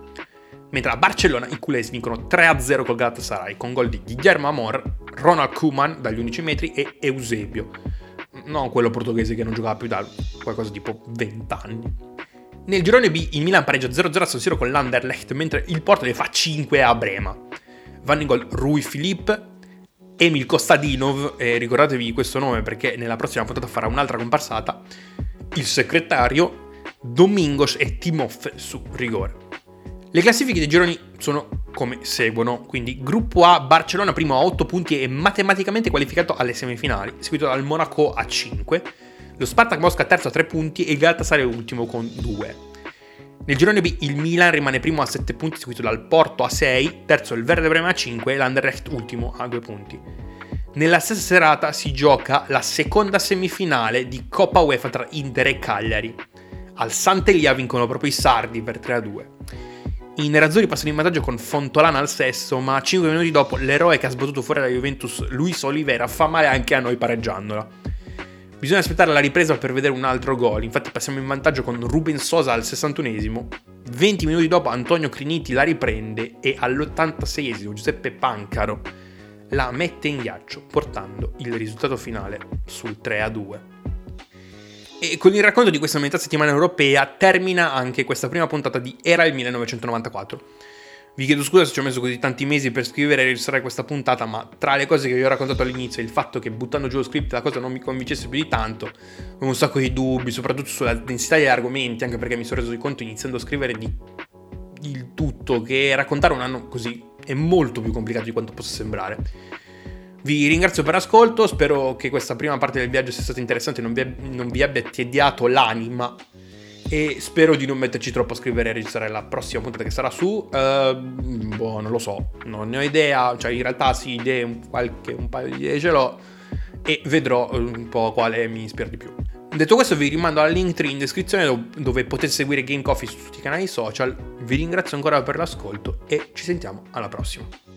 Mentre a Barcellona i culesi vincono 3-0 col Galatasaray con gol di Guillermo Amor, Ronald Koeman dagli 11 metri e Eusebio, non quello portoghese che non giocava più da qualcosa tipo 20 anni. Nel girone B il Milan pareggia 0-0 a San Siro con l'Anderlecht, mentre il Porto ne fa 5 a Brema. Vanno in gol Rui Filip, Emil Kostadinov, e ricordatevi questo nome perché nella prossima puntata farà un'altra comparsata, il segretario, Domingos e Timov su rigore. Le classifiche dei gironi sono come seguono, quindi gruppo A Barcellona primo a 8 punti e matematicamente qualificato alle semifinali, seguito dal Monaco a 5. Lo Spartak Mosca terzo a 3 punti e il Galatasaray ultimo con 2. Nel girone B il Milan rimane primo a 7 punti, seguito dal Porto a 6, terzo il Werder Brema a 5 e l'Anderlecht ultimo a 2 punti. Nella stessa serata si gioca la seconda semifinale di Coppa UEFA tra Inter e Cagliari. Al Sant'Elia vincono proprio i sardi per 3-2. I nerazzurri passano in vantaggio con Fontolana al sesto, ma 5 minuti dopo l'eroe che ha sbattuto fuori dalla Juventus Luis Oliveira fa male anche a noi pareggiandola. Bisogna aspettare la ripresa per vedere un altro gol, infatti passiamo in vantaggio con Ruben Sosa al 61esimo, 20 minuti dopo Antonio Criniti la riprende e all'86esimo Giuseppe Pancaro la mette in ghiaccio portando il risultato finale sul 3-2. E con il racconto di questa metà settimana europea termina anche questa prima puntata di Era il 1994. Vi chiedo scusa se ci ho messo così tanti mesi per scrivere e registrare questa puntata, ma tra le cose che vi ho raccontato all'inizio e il fatto che buttando giù lo script la cosa non mi convincesse più di tanto, avevo un sacco di dubbi, soprattutto sulla densità degli argomenti, anche perché mi sono reso conto iniziando a scrivere di il tutto, che raccontare un anno così è molto più complicato di quanto possa sembrare. Vi ringrazio per l'ascolto, spero che questa prima parte del viaggio sia stata interessante e non vi abbia tediato l'anima. E spero di non metterci troppo a scrivere e registrare la prossima puntata che sarà su boh, non lo so, non ne ho idea, cioè in realtà sì, idee, un paio di idee ce l'ho e vedrò un po' quale mi ispira di più. Detto questo, vi rimando al link in descrizione dove potete seguire Game Coffee su tutti i canali social. Vi ringrazio ancora per l'ascolto e ci sentiamo alla prossima.